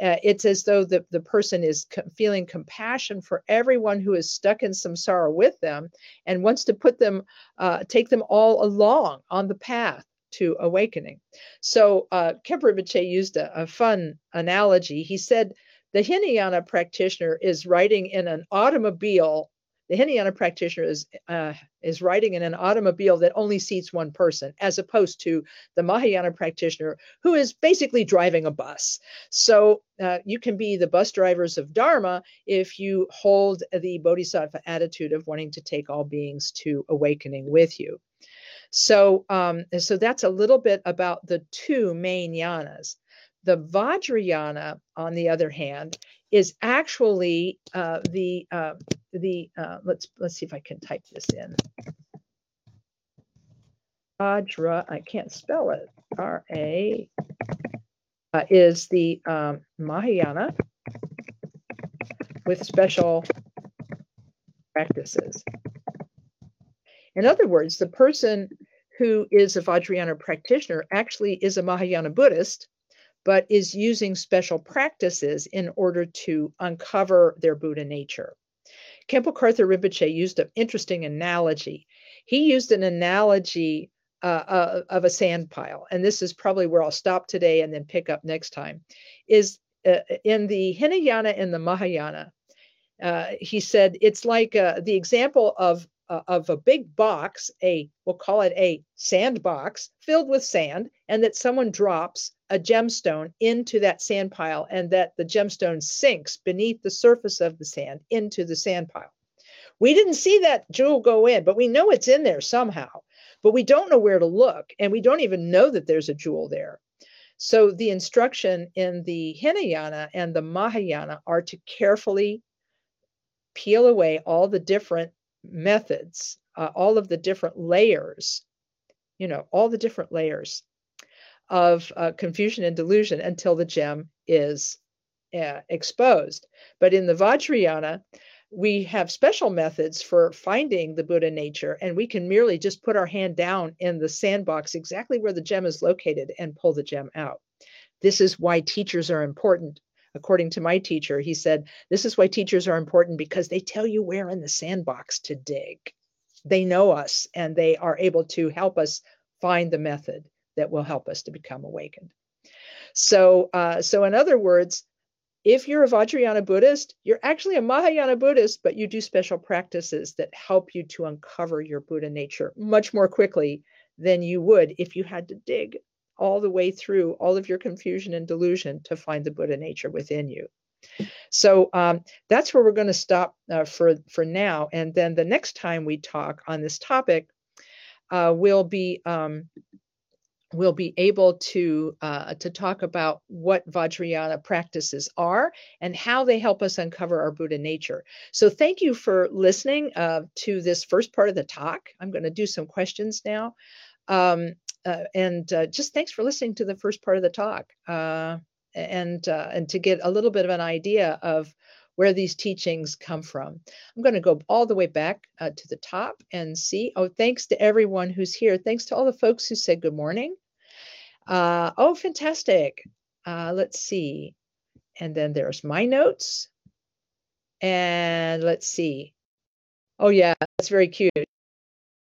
Uh, it's as though the, the person is co- feeling compassion for everyone who is stuck in samsara with them and wants to put them, uh, take them all along on the path to awakening. So uh, Khenpo Rinpoche used a, a fun analogy. He said, the Hinayana practitioner is riding in an automobile. The Hinayana practitioner is uh, is riding in an automobile that only seats one person, as opposed to the Mahayana practitioner, who is basically driving a bus. So uh, you can be the bus drivers of Dharma if you hold the Bodhisattva attitude of wanting to take all beings to awakening with you. So, um, so that's a little bit about the two main yanas. The Vajrayana, on the other hand, is actually uh, the uh, the uh, let's let's see if I can type this in. Vajra, I can't spell it. R A uh, is the um, Mahayana with special practices. In other words, the person who is a Vajrayana practitioner actually is a Mahayana Buddhist, but is using special practices in order to uncover their Buddha nature. Khenpo Karthar Rinpoche used an interesting analogy. He used an analogy uh, of a sand pile, and this is probably where I'll stop today and then pick up next time, is uh, in the Hinayana and the Mahayana. Uh, he said, it's like uh, the example of Uh, of a big box, a we'll call it a sandbox filled with sand, and that someone drops a gemstone into that sand pile, and that the gemstone sinks beneath the surface of the sand into the sand pile. We didn't see that jewel go in, but we know it's in there somehow, but we don't know where to look, and we don't even know that there's a jewel there. So the instruction in the Hinayana and the Mahayana are to carefully peel away all the different methods, uh, all of the different layers, you know, all the different layers of uh, confusion and delusion until the gem is uh, exposed. But in the Vajrayana, we have special methods for finding the Buddha nature, and we can merely just put our hand down in the sandbox exactly where the gem is located and pull the gem out. This is why teachers are important. According to my teacher, he said, this is why teachers are important, because they tell you where in the sandbox to dig. They know us, and they are able to help us find the method that will help us to become awakened. So, uh, so in other words, if you're a Vajrayana Buddhist, you're actually a Mahayana Buddhist, but you do special practices that help you to uncover your Buddha nature much more quickly than you would if you had to dig all the way through all of your confusion and delusion to find the Buddha nature within you. So um, that's where we're going to stop uh, for, for now. And then the next time we talk on this topic, uh, we'll be... Um, we'll be able to uh, to talk about what Vajrayana practices are and how they help us uncover our Buddha nature. So thank you for listening uh, to this first part of the talk. I'm going to do some questions now. Um, uh, and uh, just thanks for listening to the first part of the talk uh, and, uh, and to get a little bit of an idea of where these teachings come from. I'm going to go all the way back uh, to the top and see. Oh, thanks to everyone who's here. Thanks to all the folks who said good morning. Uh, oh, fantastic. Uh, let's see. And then there's my notes. And let's see. Oh, yeah, that's very cute.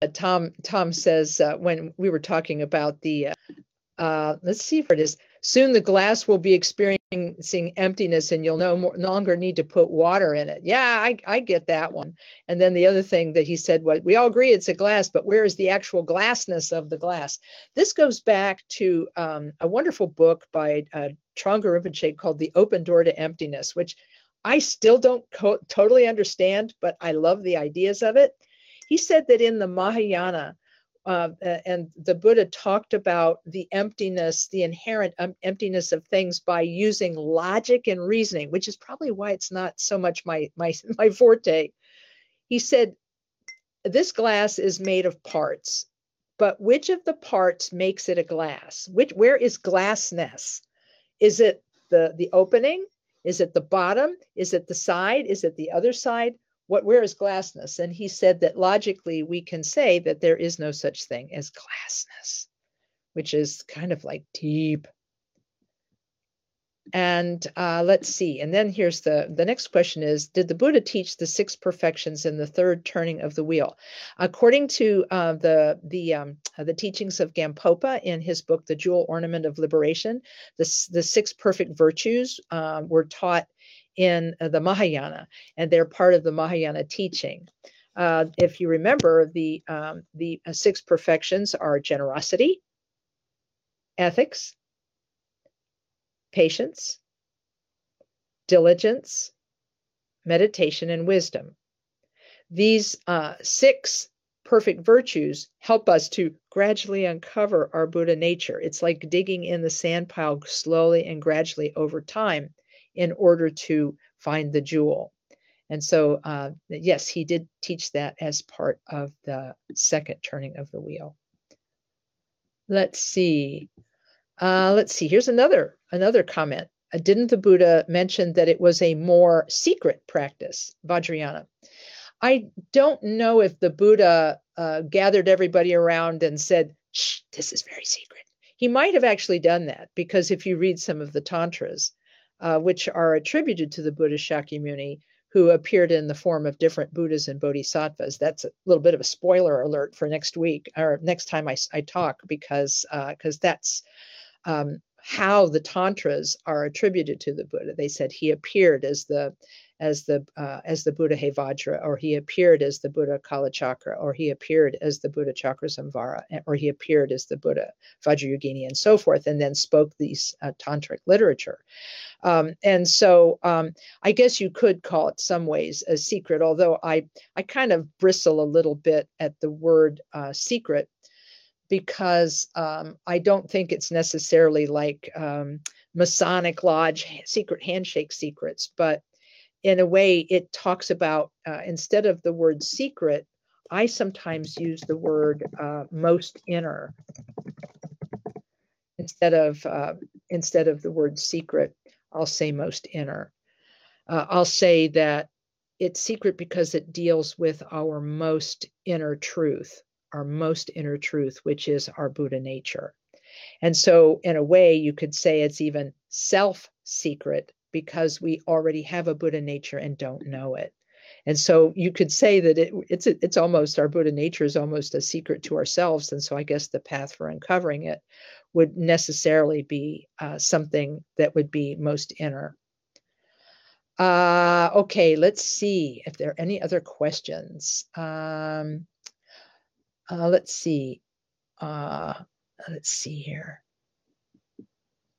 Uh, Tom, Tom says uh, when we were talking about the, uh, uh, let's see if it is. Soon the glass will be experiencing emptiness and you'll no more, no longer need to put water in it. Yeah, I, I get that one. And then the other thing that he said was, we all agree it's a glass, but where is the actual glassness of the glass? This goes back to um, a wonderful book by uh, Trungpa Rinpoche called The Open Door to Emptiness, which I still don't co- totally understand, but I love the ideas of it. He said that in the Mahayana, Uh, and the Buddha talked about the emptiness, the inherent um, emptiness of things by using logic and reasoning, which is probably why it's not so much my, my, my forte. He said, this glass is made of parts, but which of the parts makes it a glass? Which, where is glassness? Is it the, the opening? Is it the bottom? Is it the side? Is it the other side? What, where is glassness? And he said that logically we can say that there is no such thing as glassness, which is kind of like deep. And uh, let's see. And then here's the, the next question is, did the Buddha teach the six perfections and the third turning of the wheel? According to uh, the, the, um, the teachings of Gampopa in his book, The Jewel Ornament of Liberation, the, the six perfect virtues um, were taught in the Mahayana, and they're part of the Mahayana teaching. Uh, if you remember, the um, the six perfections are generosity, ethics, patience, diligence, meditation, and wisdom. These uh, six perfect virtues help us to gradually uncover our Buddha nature. It's like digging in the sand pile slowly and gradually over time, in order to find the jewel. And so, uh, yes, he did teach that as part of the second turning of the wheel. Let's see. Uh, let's see. Here's another, another comment. Uh, didn't the Buddha mention that it was a more secret practice, Vajrayana? I don't know if the Buddha uh, gathered everybody around and said, shh, this is very secret. He might have actually done that, because if you read some of the tantras, Uh, which are attributed to the Buddha Shakyamuni, who appeared in the form of different Buddhas and Bodhisattvas. That's a little bit of a spoiler alert for next week or next time I, I talk, because uh, that's um, how the tantras are attributed to the Buddha. They said he appeared as the as the uh, as the Buddha Hevajra, or he appeared as the Buddha Kalachakra, or he appeared as the Buddha Chakrasamvara, or he appeared as the Buddha Vajrayogini, and so forth, and then spoke these uh, tantric literature. Um, and so um, I guess you could call it some ways a secret, although I, I kind of bristle a little bit at the word uh, secret, because um, I don't think it's necessarily like um, Masonic Lodge secret handshake secrets, but in a way it talks about, uh, instead of the word secret, I sometimes use the word uh, most inner. Instead of uh, instead of the word secret, I'll say most inner. Uh, I'll say that it's secret because it deals with our most inner truth, our most inner truth, which is our Buddha nature. And so in a way, you could say it's even self-secret because we already have a Buddha nature and don't know it. And so you could say that it, it's it's almost, our Buddha nature is almost a secret to ourselves. And so I guess the path for uncovering it would necessarily be uh, something that would be most inner. Uh, okay, let's see if there are any other questions. Um, uh, let's see. Uh, let's see here.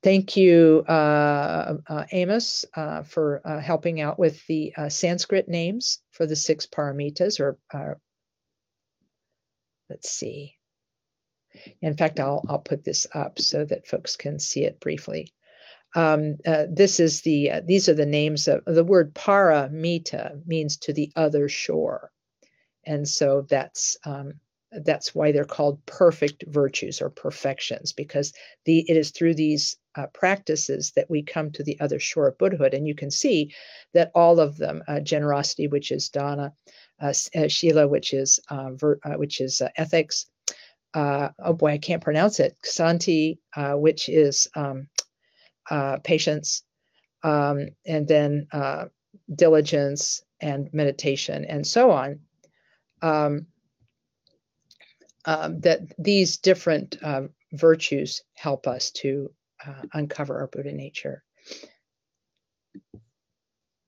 Thank you, uh, uh, Amos, uh, for uh, helping out with the uh, Sanskrit names for the six paramitas. Or uh, let's see. In fact, I'll I'll put this up so that folks can see it briefly. Um, uh, this is the uh, these are the names of the word paramita means to the other shore, and so that's. Um, That's why they're called perfect virtues or perfections, because the it is through these uh, practices that we come to the other shore of Buddhahood. And you can see that all of them, uh, generosity, which is dana, uh, uh, shila, which is uh, ver, uh, which is uh, ethics. Uh, oh boy, I can't pronounce it. Ksanti, uh, which is um, uh, patience, um, and then uh, diligence and meditation, and so on. Um, Um, that these different uh, virtues help us to uh, uncover our Buddha nature.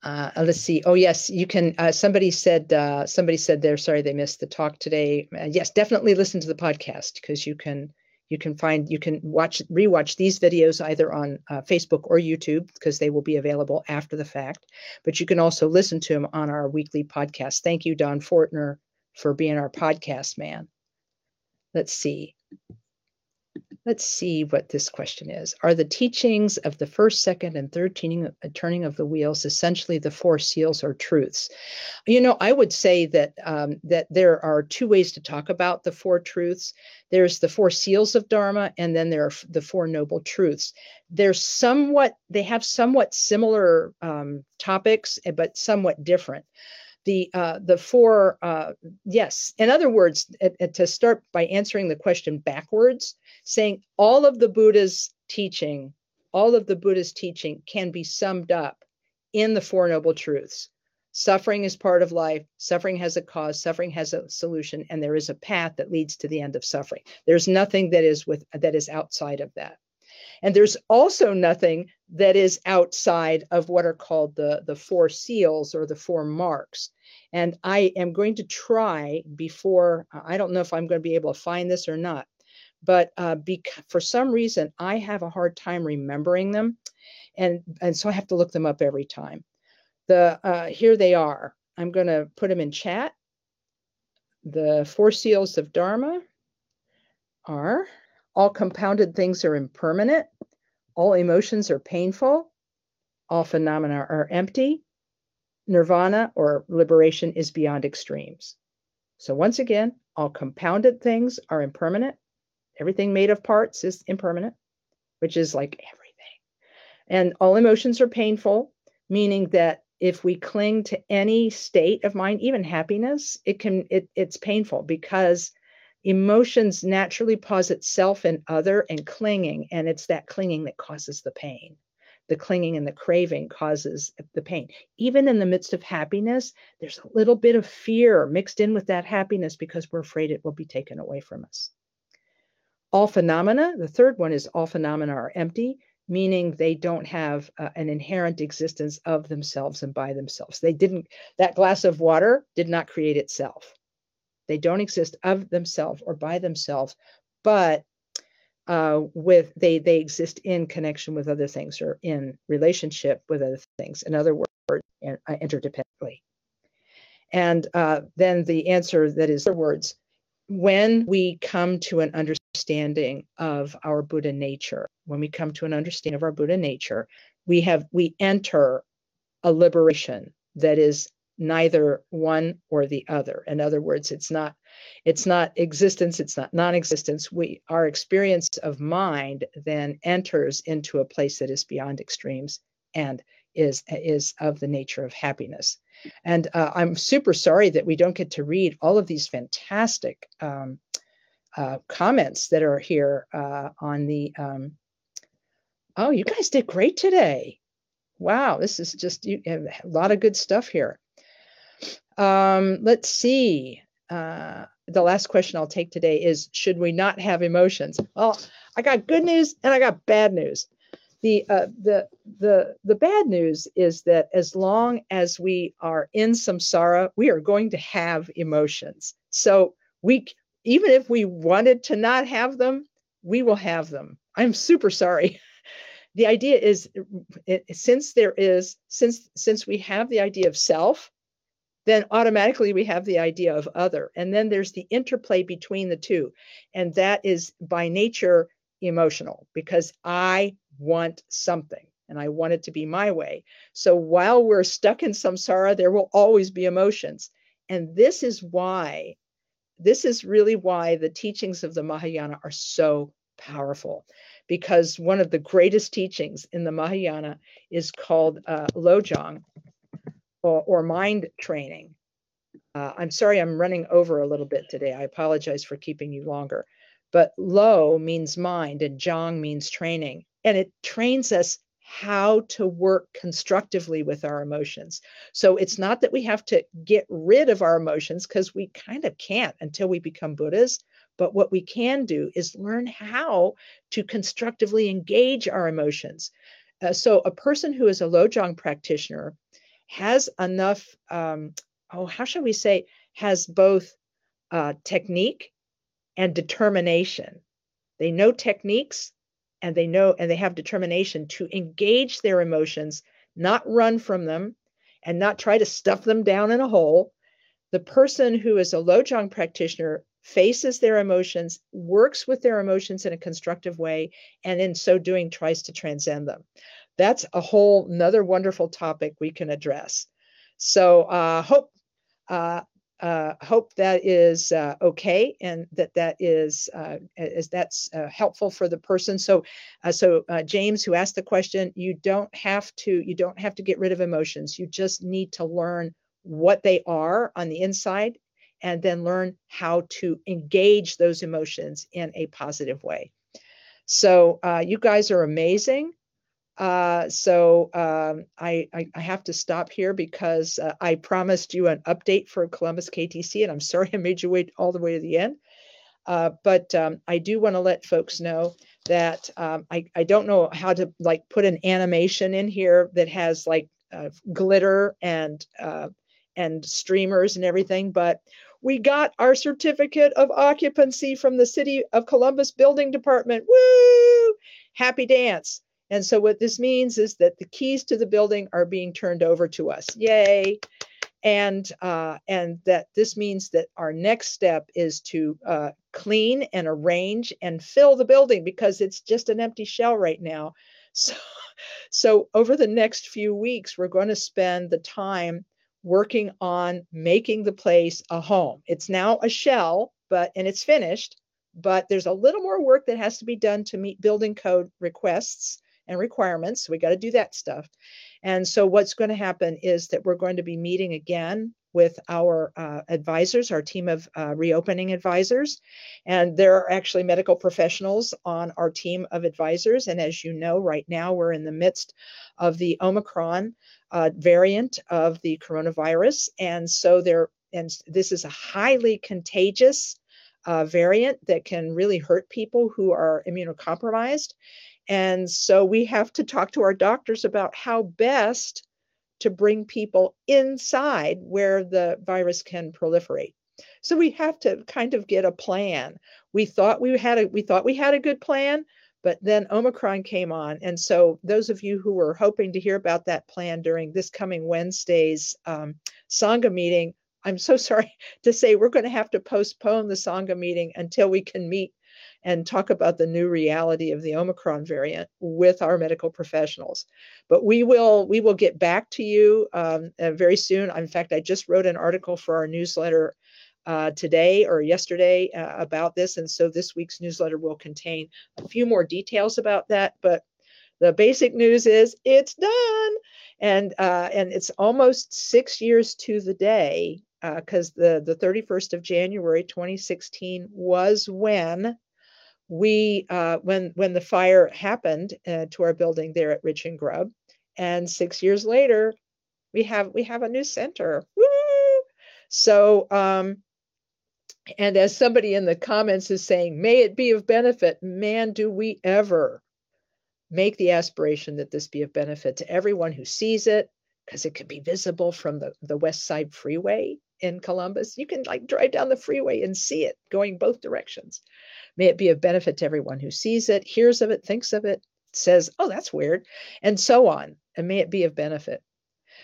Uh, let's see. Oh, yes, you can. Uh, somebody said uh, somebody said they're sorry they missed the talk today. Uh, yes, definitely listen to the podcast because you can you can find you can watch rewatch these videos either on uh, Facebook or YouTube because they will be available after the fact. But you can also listen to them on our weekly podcast. Thank you, Don Fortner, for being our podcast man. Let's see. Let's see what this question is. Are the teachings of the first, second, and third turning of the wheels essentially the four seals or truths? You know, I would say that um, that there are two ways to talk about the four truths. There's the four seals of Dharma, and then there are the four noble truths. They're somewhat, they have somewhat similar um, topics, but somewhat different. The uh, the four, uh, yes. In other words, at, at, to start by answering the question backwards, saying all of the Buddha's teaching, all of the Buddha's teaching can be summed up in the Four Noble Truths. Suffering is part of life. Suffering has a cause. Suffering has a solution, and there is a path that leads to the end of suffering. There's nothing that is with that is outside of that. And there's also nothing that is outside of what are called the, the four seals or the four marks. And I am going to try before, I don't know if I'm going to be able to find this or not, but uh, because for some reason, I have a hard time remembering them. And, and so I have to look them up every time. The uh, here they are. I'm going to put them in chat. The four seals of Dharma are... all compounded things are impermanent. All emotions are painful. All phenomena are empty. Nirvana or liberation is beyond extremes. So once again, all compounded things are impermanent. Everything made of parts is impermanent, which is like everything. And all emotions are painful, meaning that if we cling to any state of mind, even happiness, it can it, it's painful because emotions naturally posit self and other and clinging, and it's that clinging that causes the pain. The clinging and the craving causes the pain. Even in the midst of happiness, there's a little bit of fear mixed in with that happiness because we're afraid it will be taken away from us. All phenomena, the third one is all phenomena are empty, meaning they don't have uh, an inherent existence of themselves and by themselves. They didn't, that glass of water did not create itself. They don't exist of themselves or by themselves, but uh, with they they exist in connection with other things or in relationship with other things. In other words, in, uh, interdependently. And uh, then the answer that is, in other words, when we come to an understanding of our Buddha nature, when we come to an understanding of our Buddha nature, we have we enter a liberation that is neither one or the other. In other words, it's not, it's not existence, it's not non-existence. We, our experience of mind then enters into a place that is beyond extremes and is, is of the nature of happiness. And uh, I'm super sorry that we don't get to read all of these fantastic um, uh, comments that are here uh, on the, um, oh, you guys did great today. Wow, this is just you have a lot of good stuff here. Um, let's see. Uh, the last question I'll take today is, should we not have emotions? Well, I got good news and I got bad news. The, uh, the, the, the bad news is that as long as we are in samsara, we are going to have emotions. So we, even if we wanted to not have them, we will have them. I'm super sorry. The idea is, it, since there is, since, since we have the idea of self, then automatically we have the idea of other. And then there's the interplay between the two. And that is by nature emotional, because I want something and I want it to be my way. So while we're stuck in samsara, there will always be emotions. And this is why, this is really why the teachings of the Mahayana are so powerful, because one of the greatest teachings in the Mahayana is called uh, Lojong, Or, or mind training. Uh, I'm sorry, I'm running over a little bit today. I apologize for keeping you longer. But lo means mind and jong means training. And it trains us how to work constructively with our emotions. So it's not that we have to get rid of our emotions, because we kind of can't until we become Buddhas. But what we can do is learn how to constructively engage our emotions. Uh, so a person who is a Lojong practitioner has enough, um, oh, how shall we say, has both uh, technique and determination. They know techniques and they know, and they have determination to engage their emotions, not run from them and not try to stuff them down in a hole. The person who is a Lojong practitioner faces their emotions, works with their emotions in a constructive way, and in so doing tries to transcend them. That's a whole another wonderful topic we can address. So I uh, hope uh, uh, hope that is uh, okay, and that that is uh, is that's uh, helpful for the person. So uh, so uh, James, who asked the question, you don't have to you don't have to get rid of emotions. You just need to learn what they are on the inside, and then learn how to engage those emotions in a positive way. So uh, you guys are amazing. Uh, so, um, I, I, I have to stop here because uh, I promised you an update for Columbus K T C, and I'm sorry I made you wait all the way to the end. Uh, but, um, I do want to let folks know that, um, I, I don't know how to like put an animation in here that has like, uh, glitter and, uh, and streamers and everything, but we got our certificate of occupancy from the City of Columbus Building Department. Woo! Happy dance. And so what this means is that the keys to the building are being turned over to us. Yay. And uh, and that this means that our next step is to uh, clean and arrange and fill the building, because it's just an empty shell right now. So, so over the next few weeks, we're going to spend the time working on making the place a home. It's now a shell, but and it's finished, but there's a little more work that has to be done to meet building code requests and requirements. So we got to do that stuff. And so what's going to happen is that we're going to be meeting again with our uh, advisors, our team of uh, reopening advisors. And there are actually medical professionals on our team of advisors. And as you know, right now we're in the midst of the Omicron uh, variant of the coronavirus. And so there, and this is a highly contagious uh, variant that can really hurt people who are immunocompromised. And so we have to talk to our doctors about how best to bring people inside where the virus can proliferate. So we have to kind of get a plan. We thought we had a, we thought we had a good plan, but then Omicron came on. And so those of you who were hoping to hear about that plan during this coming Wednesday's um, Sangha meeting, I'm so sorry to say we're going to have to postpone the Sangha meeting until we can meet and talk about the new reality of the Omicron variant with our medical professionals. But we will we will get back to you um, uh, very soon. In fact, I just wrote an article for our newsletter uh, today or yesterday uh, about this. And so this week's newsletter will contain a few more details about that. But the basic news is it's done. And uh, and it's almost six years to the day, because uh, the, the thirty-first of January twenty sixteen was when we uh, when when the fire happened uh, to our building there at Rich and Grubb. And six years later, we have we have a new center. Woo! So um, and as somebody in the comments is saying, may it be of benefit. Man, do we ever make the aspiration that this be of benefit to everyone who sees it, because it could be visible from the, the West Side Freeway in Columbus. You can like drive down the freeway and see it going both directions. May it be of benefit to everyone who sees it, hears of it, thinks of it, says, oh, that's weird, and so on. And may it be of benefit.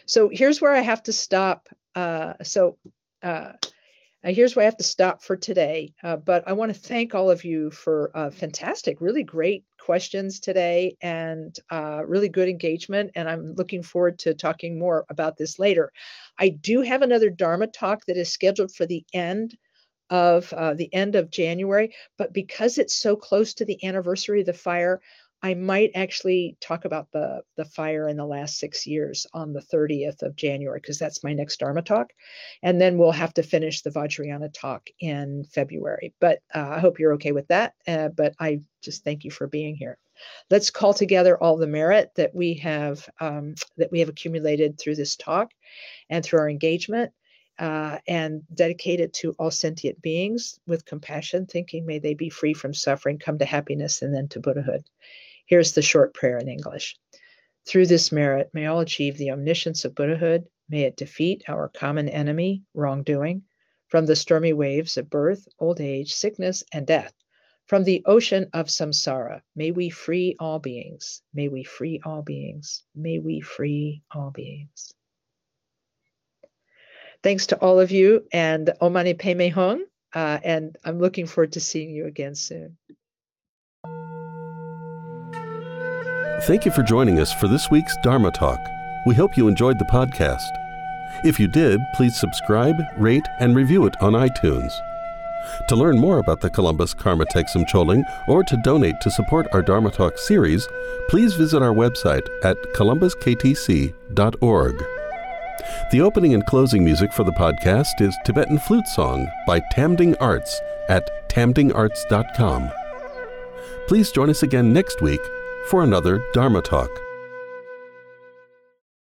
So here's where I have to stop. Uh, so uh, here's where I have to stop for today. Uh, but I want to thank all of you for uh, fantastic, really great questions today, and uh, really good engagement. And I'm looking forward to talking more about this later. I do have another Dharma talk that is scheduled for the end of uh, the end of January, but because it's so close to the anniversary of the fire, I might actually talk about the, the fire in the last six years on the thirtieth of January, because that's my next Dharma talk. And then we'll have to finish the Vajrayana talk in February. But uh, I hope you're okay with that. Uh, but I just thank you for being here. Let's call together all the merit that we have um, that we have accumulated through this talk and through our engagement, uh, and dedicate it to all sentient beings with compassion, thinking may they be free from suffering, come to happiness, and then to Buddhahood. Here's the short prayer in English. Through this merit, may all achieve the omniscience of Buddhahood. May it defeat our common enemy, wrongdoing, from the stormy waves of birth, old age, sickness, and death. From the ocean of samsara, may we free all beings. May we free all beings. May we free all beings. Thanks to all of you, and Om Mani Padme Hum, uh, and I'm looking forward to seeing you again soon. Thank you for joining us for this week's Dharma Talk. We hope you enjoyed the podcast. If you did, please subscribe, rate, and review it on iTunes. To learn more about the Columbus Karma Thegsum Chöling or to donate to support our Dharma Talk series, please visit our website at columbus k t c dot org. The opening and closing music for the podcast is Tibetan Flute Song by Tamding Arts at tamding arts dot com. Please join us again next week for another Dharma Talk.